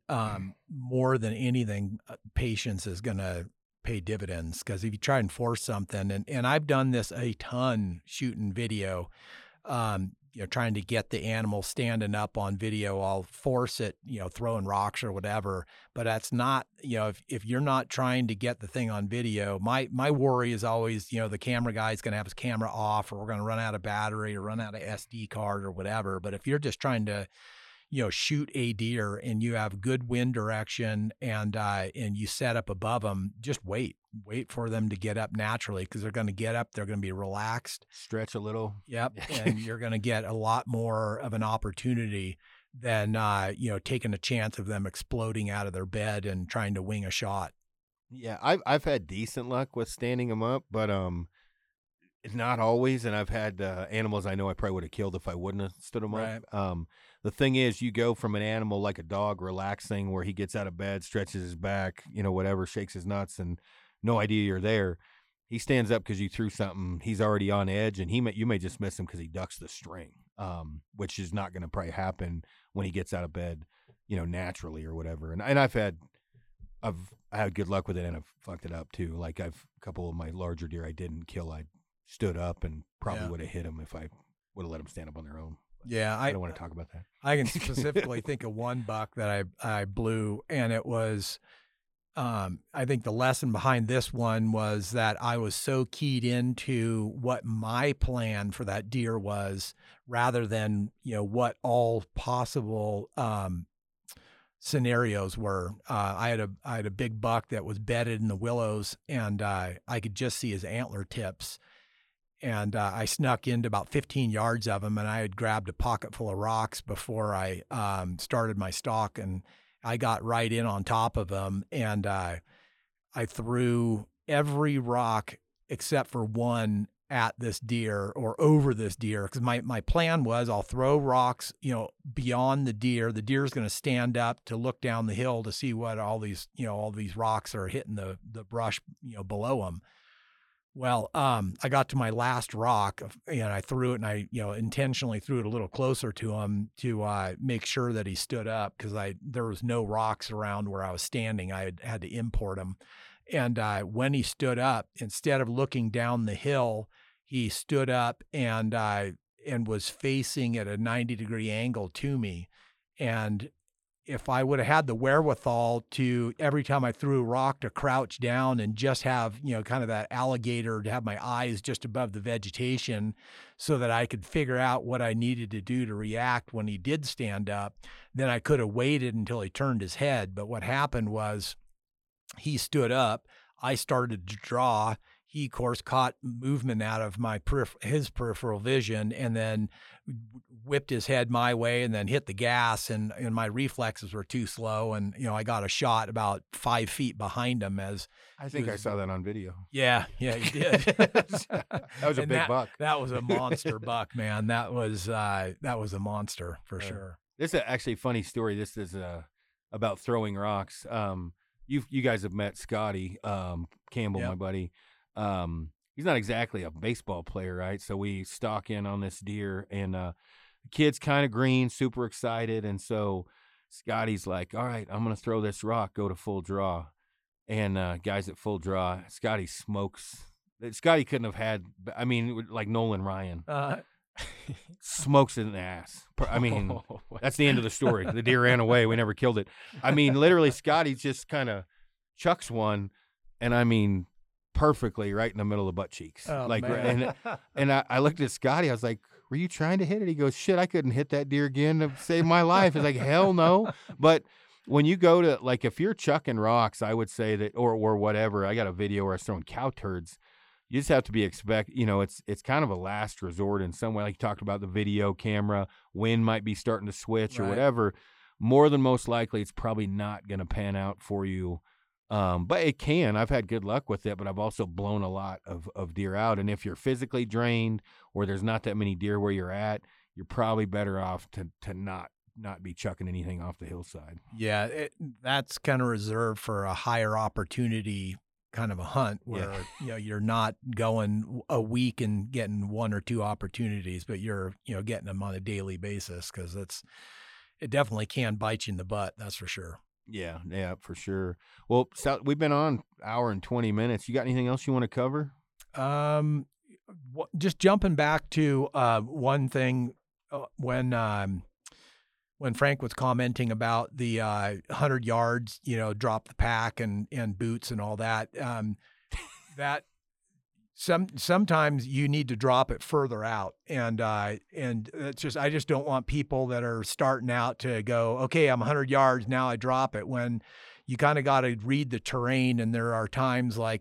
more than anything, patience is going to pay dividends, because if you try and force something, and I've done this a ton shooting video, you know, trying to get the animal standing up on video, I'll force it, you know, throwing rocks or whatever. But that's not, you know, if you're not trying to get the thing on video, my worry is always, you know, the camera guy's going to have his camera off, or we're going to run out of battery or run out of SD card or whatever. But if you're just trying to, you know, shoot a deer and you have good wind direction and you set up above them, just wait for them to get up naturally, because they're going to get up, they're going to be relaxed. Stretch a little. Yep. And you're going to get a lot more of an opportunity than, you know, taking a chance of them exploding out of their bed and trying to wing a shot. Yeah. I've had decent luck with standing them up, but, not always. And I've had animals I know I probably would have killed if I wouldn't have stood them up. The thing is, you go from an animal like a dog relaxing, where he gets out of bed, stretches his back, you know, whatever, shakes his nuts, and no idea you're there. He stands up because you threw something. He's already on edge, and you may just miss him because he ducks the string, which is not going to probably happen when he gets out of bed, you know, naturally or whatever. And I've had good luck with it, and I've fucked it up too. Like a couple of my larger deer I didn't kill, I stood up and probably would have hit them if I would have let them stand up on their own. But yeah, I don't want to talk about that. I can specifically think of one buck that I blew, and it was, I think the lesson behind this one was that I was so keyed into what my plan for that deer was, rather than, you know, what all possible scenarios were. I had a big buck that was bedded in the willows, and I could just see his antler tips. And I snuck into about 15 yards of him, and I had grabbed a pocket full of rocks before I started my stalk, and I got right in on top of him, and I threw every rock except for one at this deer or over this deer, because my plan was I'll throw rocks, beyond the deer. The deer's going to stand up to look down the hill to see what all these rocks are hitting the brush, below him. Well, I got to my last rock, and I threw it, and I, intentionally threw it a little closer to him to make sure that he stood up, because there was no rocks around where I was standing. I had to import him. And when he stood up, instead of looking down the hill, he stood up and was facing at a 90-degree angle to me. And if I would have had the wherewithal to, every time I threw a rock, to crouch down and just have, kind of that alligator, to have my eyes just above the vegetation so that I could figure out what I needed to do to react when he did stand up, then I could have waited until he turned his head. But what happened was he stood up. I started to draw. He, of course, caught movement out of his peripheral vision, and then whipped his head my way and then hit the gas, and my reflexes were too slow. And, I got a shot about 5 feet behind him as I think I saw that on video. Yeah, you did. That was a big buck. That was a monster buck, man. That was a monster for sure. This is actually a funny story. This is about throwing rocks. You guys have met Scotty Campbell, yep. My buddy. He's not exactly a baseball player, right? So we stalk in on this deer, and the kid's kind of green, super excited. And so Scotty's like, all right, I'm going to throw this rock, go to full draw. And guys at full draw, Scotty smokes. Scotty couldn't have had, like Nolan Ryan. Smokes in the ass. That's the end of the story. The deer ran away. We never killed it. Literally, Scotty just kind of chucks one, and perfectly right in the middle of butt cheeks. Oh, man. And I looked at Scotty. I was like, were you trying to hit it? He goes, shit, I couldn't hit that deer again to save my life. It's like, hell no. But when you go to, if you're chucking rocks, I would say that, or whatever, I got a video where I was throwing cow turds. You just have to be it's kind of a last resort in some way. Like you talked about the video camera, wind might be starting to switch right. Or whatever. More than most likely, it's probably not going to pan out for you. But it can. I've had good luck with it, but I've also blown a lot of deer out. And if you're physically drained or there's not that many deer where you're at, you're probably better off to not be chucking anything off the hillside. Yeah, that's kind of reserved for a higher opportunity kind of a hunt where you're not going a week and getting one or two opportunities, but you're getting them on a daily basis, because it definitely can bite you in the butt. That's for sure. Yeah, for sure. Well, so we've been on hour and 20 minutes. You got anything else you want to cover? Just jumping back to one thing when Frank was commenting about the 100 yards, drop the pack and boots and all that, that sometimes you need to drop it further out. And it's just, I just don't want people that are starting out to go, okay, I'm 100 yards, now I drop it, when you kind of got to read the terrain. And there are times when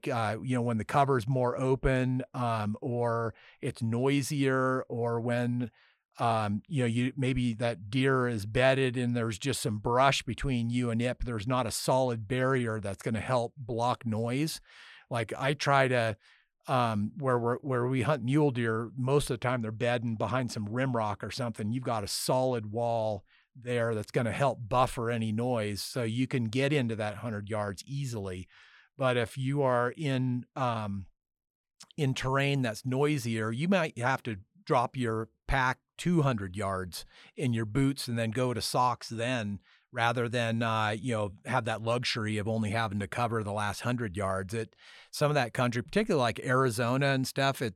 the cover's more open or it's noisier, or when maybe that deer is bedded and there's just some brush between you and it, but there's not a solid barrier that's going to help block noise. Like I try to, where we hunt mule deer, most of the time they're bedding behind some rim rock or something. You've got a solid wall there that's going to help buffer any noise, so you can get into that 100 yards easily. But if you are in terrain that's noisier, you might have to drop your pack 200 yards in your boots and then go to socks then, rather than have that luxury of only having to cover the last 100 yards. Some of that country, particularly like Arizona and stuff, that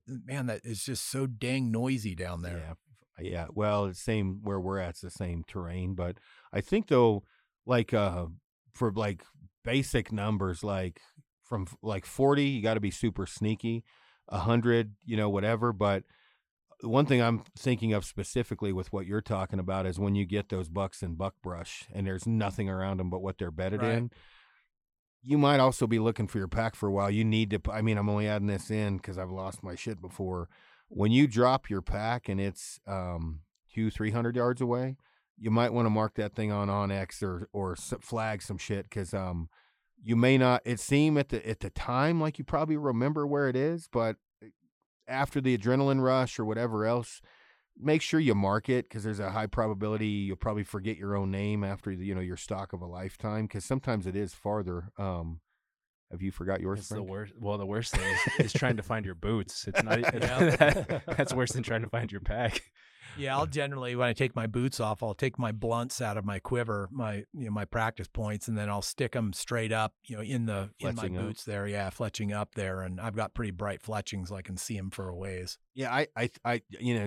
is just so dang noisy down there. Yeah. Well, it's same where we're at, it's the same terrain, but I think though, for basic numbers, from 40, you got to be super sneaky, 100, whatever, but one thing I'm thinking of specifically with what you're talking about is when you get those bucks in buck brush and there's nothing around them but what they're bedded right. in. You might also be looking for your pack for a while. You need to, I mean, I'm only adding this in because I've lost my shit before. When you drop your pack and it's 200-300 yards away, you might want to mark that thing on OnX or flag some shit because you may not, it seemed at the time like you probably remember where it is, but after the adrenaline rush or whatever else, make sure you mark it because there's a high probability you'll probably forget your own name after your stock of a lifetime because sometimes it is farther. Have you forgot yours? It's the worst. Well, the worst thing is trying to find your boots. It's not. That's worse than trying to find your pack. Yeah, I'll generally, when I take my boots off, I'll take my blunts out of my quiver, my practice points, and then I'll stick them straight up, in my boots there. Yeah, fletching up there, and I've got pretty bright fletchings, so I can see them for a ways. Yeah, I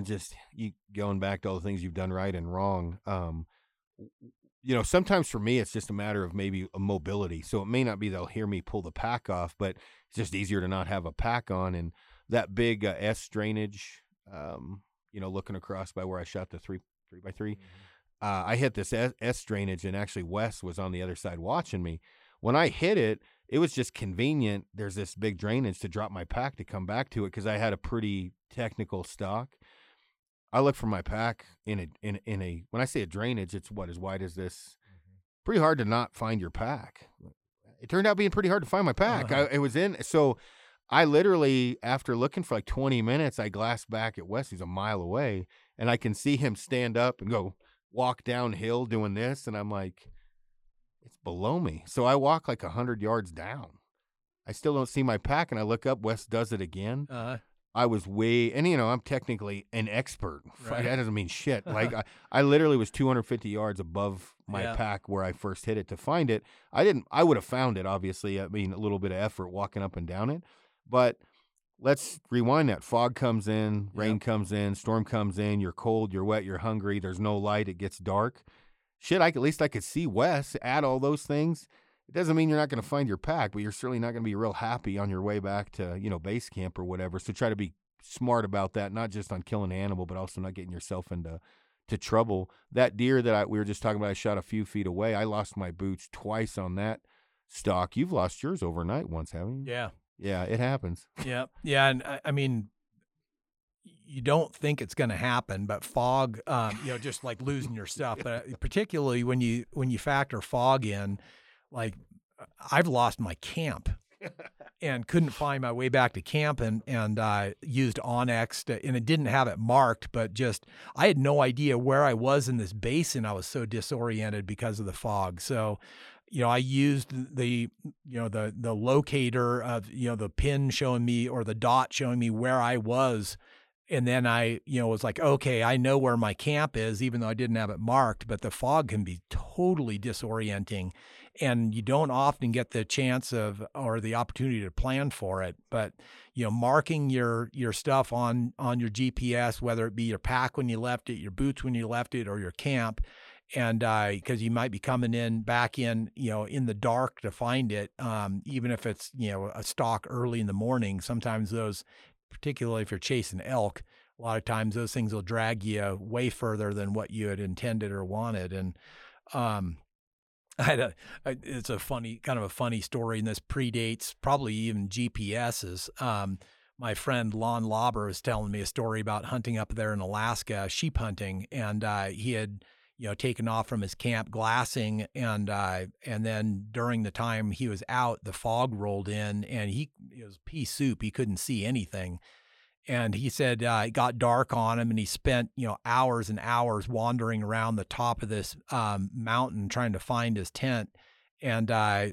just going back to all the things you've done right and wrong. Sometimes for me, it's just a matter of maybe a mobility. So it may not be they'll hear me pull the pack off, but it's just easier to not have a pack on, and that big S drainage. Looking across by where I shot the 3x3, I hit this S drainage, and actually Wes was on the other side watching me. When I hit it, it was just convenient. There's this big drainage to drop my pack to come back to it because I had a pretty technical stock. I look for my pack in a when I say a drainage, it's what, as wide as this? Pretty hard to not find your pack. It turned out being pretty hard to find my pack. Uh-huh. I literally, after looking for like 20 minutes, I glanced back at Wes, who's a mile away, and I can see him stand up and go walk downhill doing this. And I'm like, it's below me. So I walk like 100 yards down. I still don't see my pack, and I look up. Wes does it again. Uh-huh. I was I'm technically an expert. Right. That doesn't mean shit. Like I literally was 250 yards above my pack where I first hit it to find it. I would have found it, obviously. I mean, a little bit of effort walking up and down it. But let's rewind that. Fog comes in, rain comes in, storm comes in, you're cold, you're wet, you're hungry, there's no light, it gets dark. Shit, at least I could see Wes, add all those things. It doesn't mean you're not going to find your pack, but you're certainly not going to be real happy on your way back to, base camp or whatever. So try to be smart about that, not just on killing an animal, but also not getting yourself into trouble. That deer that we were just talking about, I shot a few feet away. I lost my boots twice on that stock. You've lost yours overnight once, haven't you? Yeah. Yeah, it happens. Yeah. Yeah. And I mean, you don't think it's going to happen, but fog, just like losing your stuff, but particularly when you factor fog in, like I've lost my camp and couldn't find my way back to camp and used OnX and it didn't have it marked, but just, I had no idea where I was in this basin. I was so disoriented because of the fog. So, I used the locator of, the pin showing me or the dot showing me where I was. And then I, was like, okay, I know where my camp is, even though I didn't have it marked, but the fog can be totally disorienting and you don't often get the chance of, or the opportunity to plan for it. But, marking your stuff on your GPS, whether it be your pack when you left it, your boots when you left it, or your camp, and because you might be coming in back in, in the dark to find it, even if it's, a stalk early in the morning. Sometimes those, particularly if you're chasing elk, a lot of times those things will drag you way further than what you had intended or wanted. And it's a funny story, and this predates probably even GPSs. My friend Lon Lauber was telling me a story about hunting up there in Alaska, sheep hunting, and he had taken off from his camp glassing, and then during the time he was out, the fog rolled in, and it was pea soup. He couldn't see anything, and he said it got dark on him, and he spent hours and hours wandering around the top of this mountain trying to find his tent, and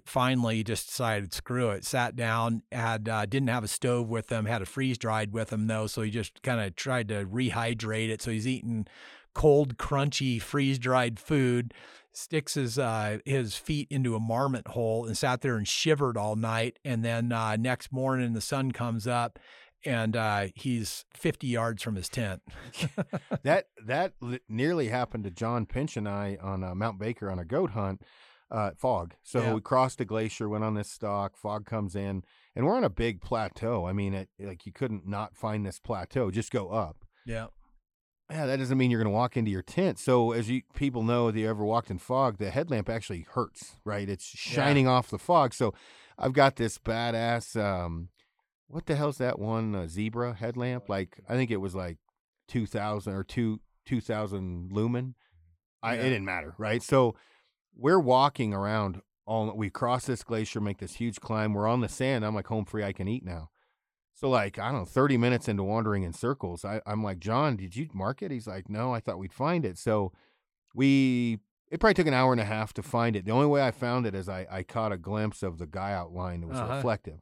finally just decided screw it. Sat down, didn't have a stove with him, had a freeze dried with him though, so he just kind of tried to rehydrate it. So he's eating cold, crunchy, freeze-dried food, sticks his feet into a marmot hole and sat there and shivered all night. And then next morning the sun comes up and he's 50 yards from his tent. That nearly happened to John Pinch and I on Mount Baker on a goat hunt, fog. So we crossed a glacier, went on this stalk, fog comes in, and we're on a big plateau. I mean, you couldn't not find this plateau, just go up. Yeah. yeah, that doesn't mean you're going to walk into your tent. So as you people know, if you ever walked in fog, the headlamp actually hurts, right? It's shining off the fog. So I've got this badass, what the hell's that one, Zebra headlamp? Like, I think it was like 2,000 or 2,000 lumen. It didn't matter, right? So we're walking around. We cross this glacier, make this huge climb. We're on the sand. I'm like, home free, I can eat now. So like, I don't know, 30 minutes into wandering in circles, I'm like, John, did you mark it? He's like, no, I thought we'd find it. So it probably took an hour and a half to find it. The only way I found it is I caught a glimpse of the guy outline that was reflective.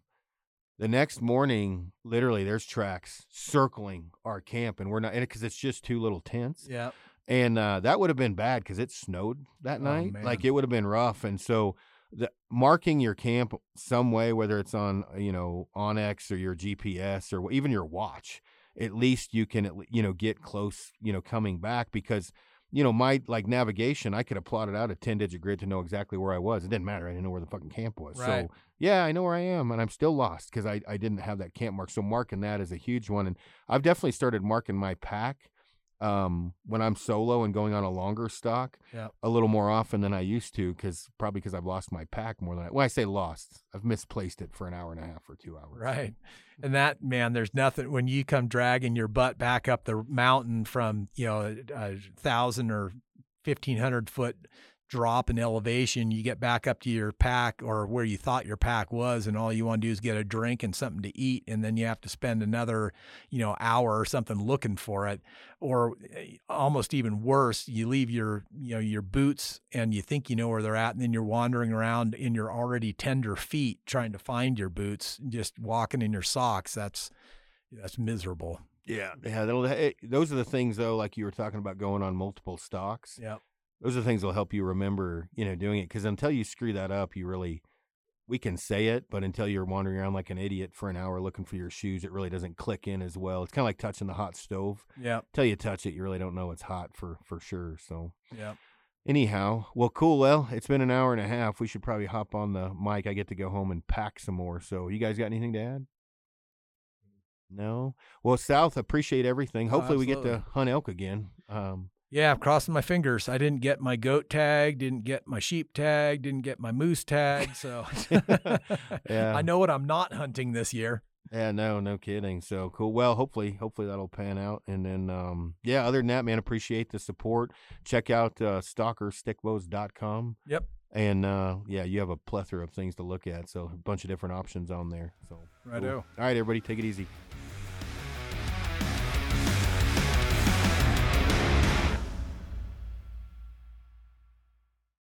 The next morning, literally, there's tracks circling our camp, and we're not in it because it's just two little tents. Yeah. And that would have been bad because it snowed that night. Man. Like, it would have been rough. And so marking your camp some way, whether it's on, OnX or your GPS or even your watch, at least you can, get close, coming back because, my navigation, I could have plotted out a 10-digit grid to know exactly where I was. It didn't matter. I didn't know where the fucking camp was. Right. So I know where I am, and I'm still lost because I didn't have that camp mark. So marking that is a huge one. And I've definitely started marking my pack when I'm solo and going on a longer stock a little more often than I used to, because I've lost my pack more than I say lost. I've misplaced it for an hour and a half or 2 hours. Right. And that, man, there's nothing when you come dragging your butt back up the mountain from, 1,000 or 1,500 foot drop in elevation, you get back up to your pack or where you thought your pack was, and all you want to do is get a drink and something to eat, and then you have to spend another hour or something looking for it. Or almost even worse, you leave your your boots and you think you know where they're at, and then you're wandering around in your already tender feet trying to find your boots, just walking in your socks. That's miserable. Those are the things, though, like you were talking about, going on multiple stocks. Those are things that'll help you remember, doing it. Because until you screw that up, we can say it, but until you're wandering around like an idiot for an hour looking for your shoes, it really doesn't click in as well. It's kind of like touching the hot stove. Yeah. Until you touch it, you really don't know it's hot for sure. So yeah. Anyhow, well, cool. Well, it's been an hour and a half. We should probably hop on the mic. I get to go home and pack some more. So you guys got anything to add? No. Well, South, appreciate everything. Hopefully we get to hunt elk again. Yeah, I'm crossing my fingers. I didn't get my goat tag, didn't get my sheep tag, didn't get my moose tag. So I know what I'm not hunting this year. Yeah, no kidding. So cool. Well, hopefully that'll pan out. And then, other than that, man, appreciate the support. Check out stalkerstickbows.com. Yep. And, you have a plethora of things to look at. So a bunch of different options on there. So, righto. Cool. All right, everybody, take it easy.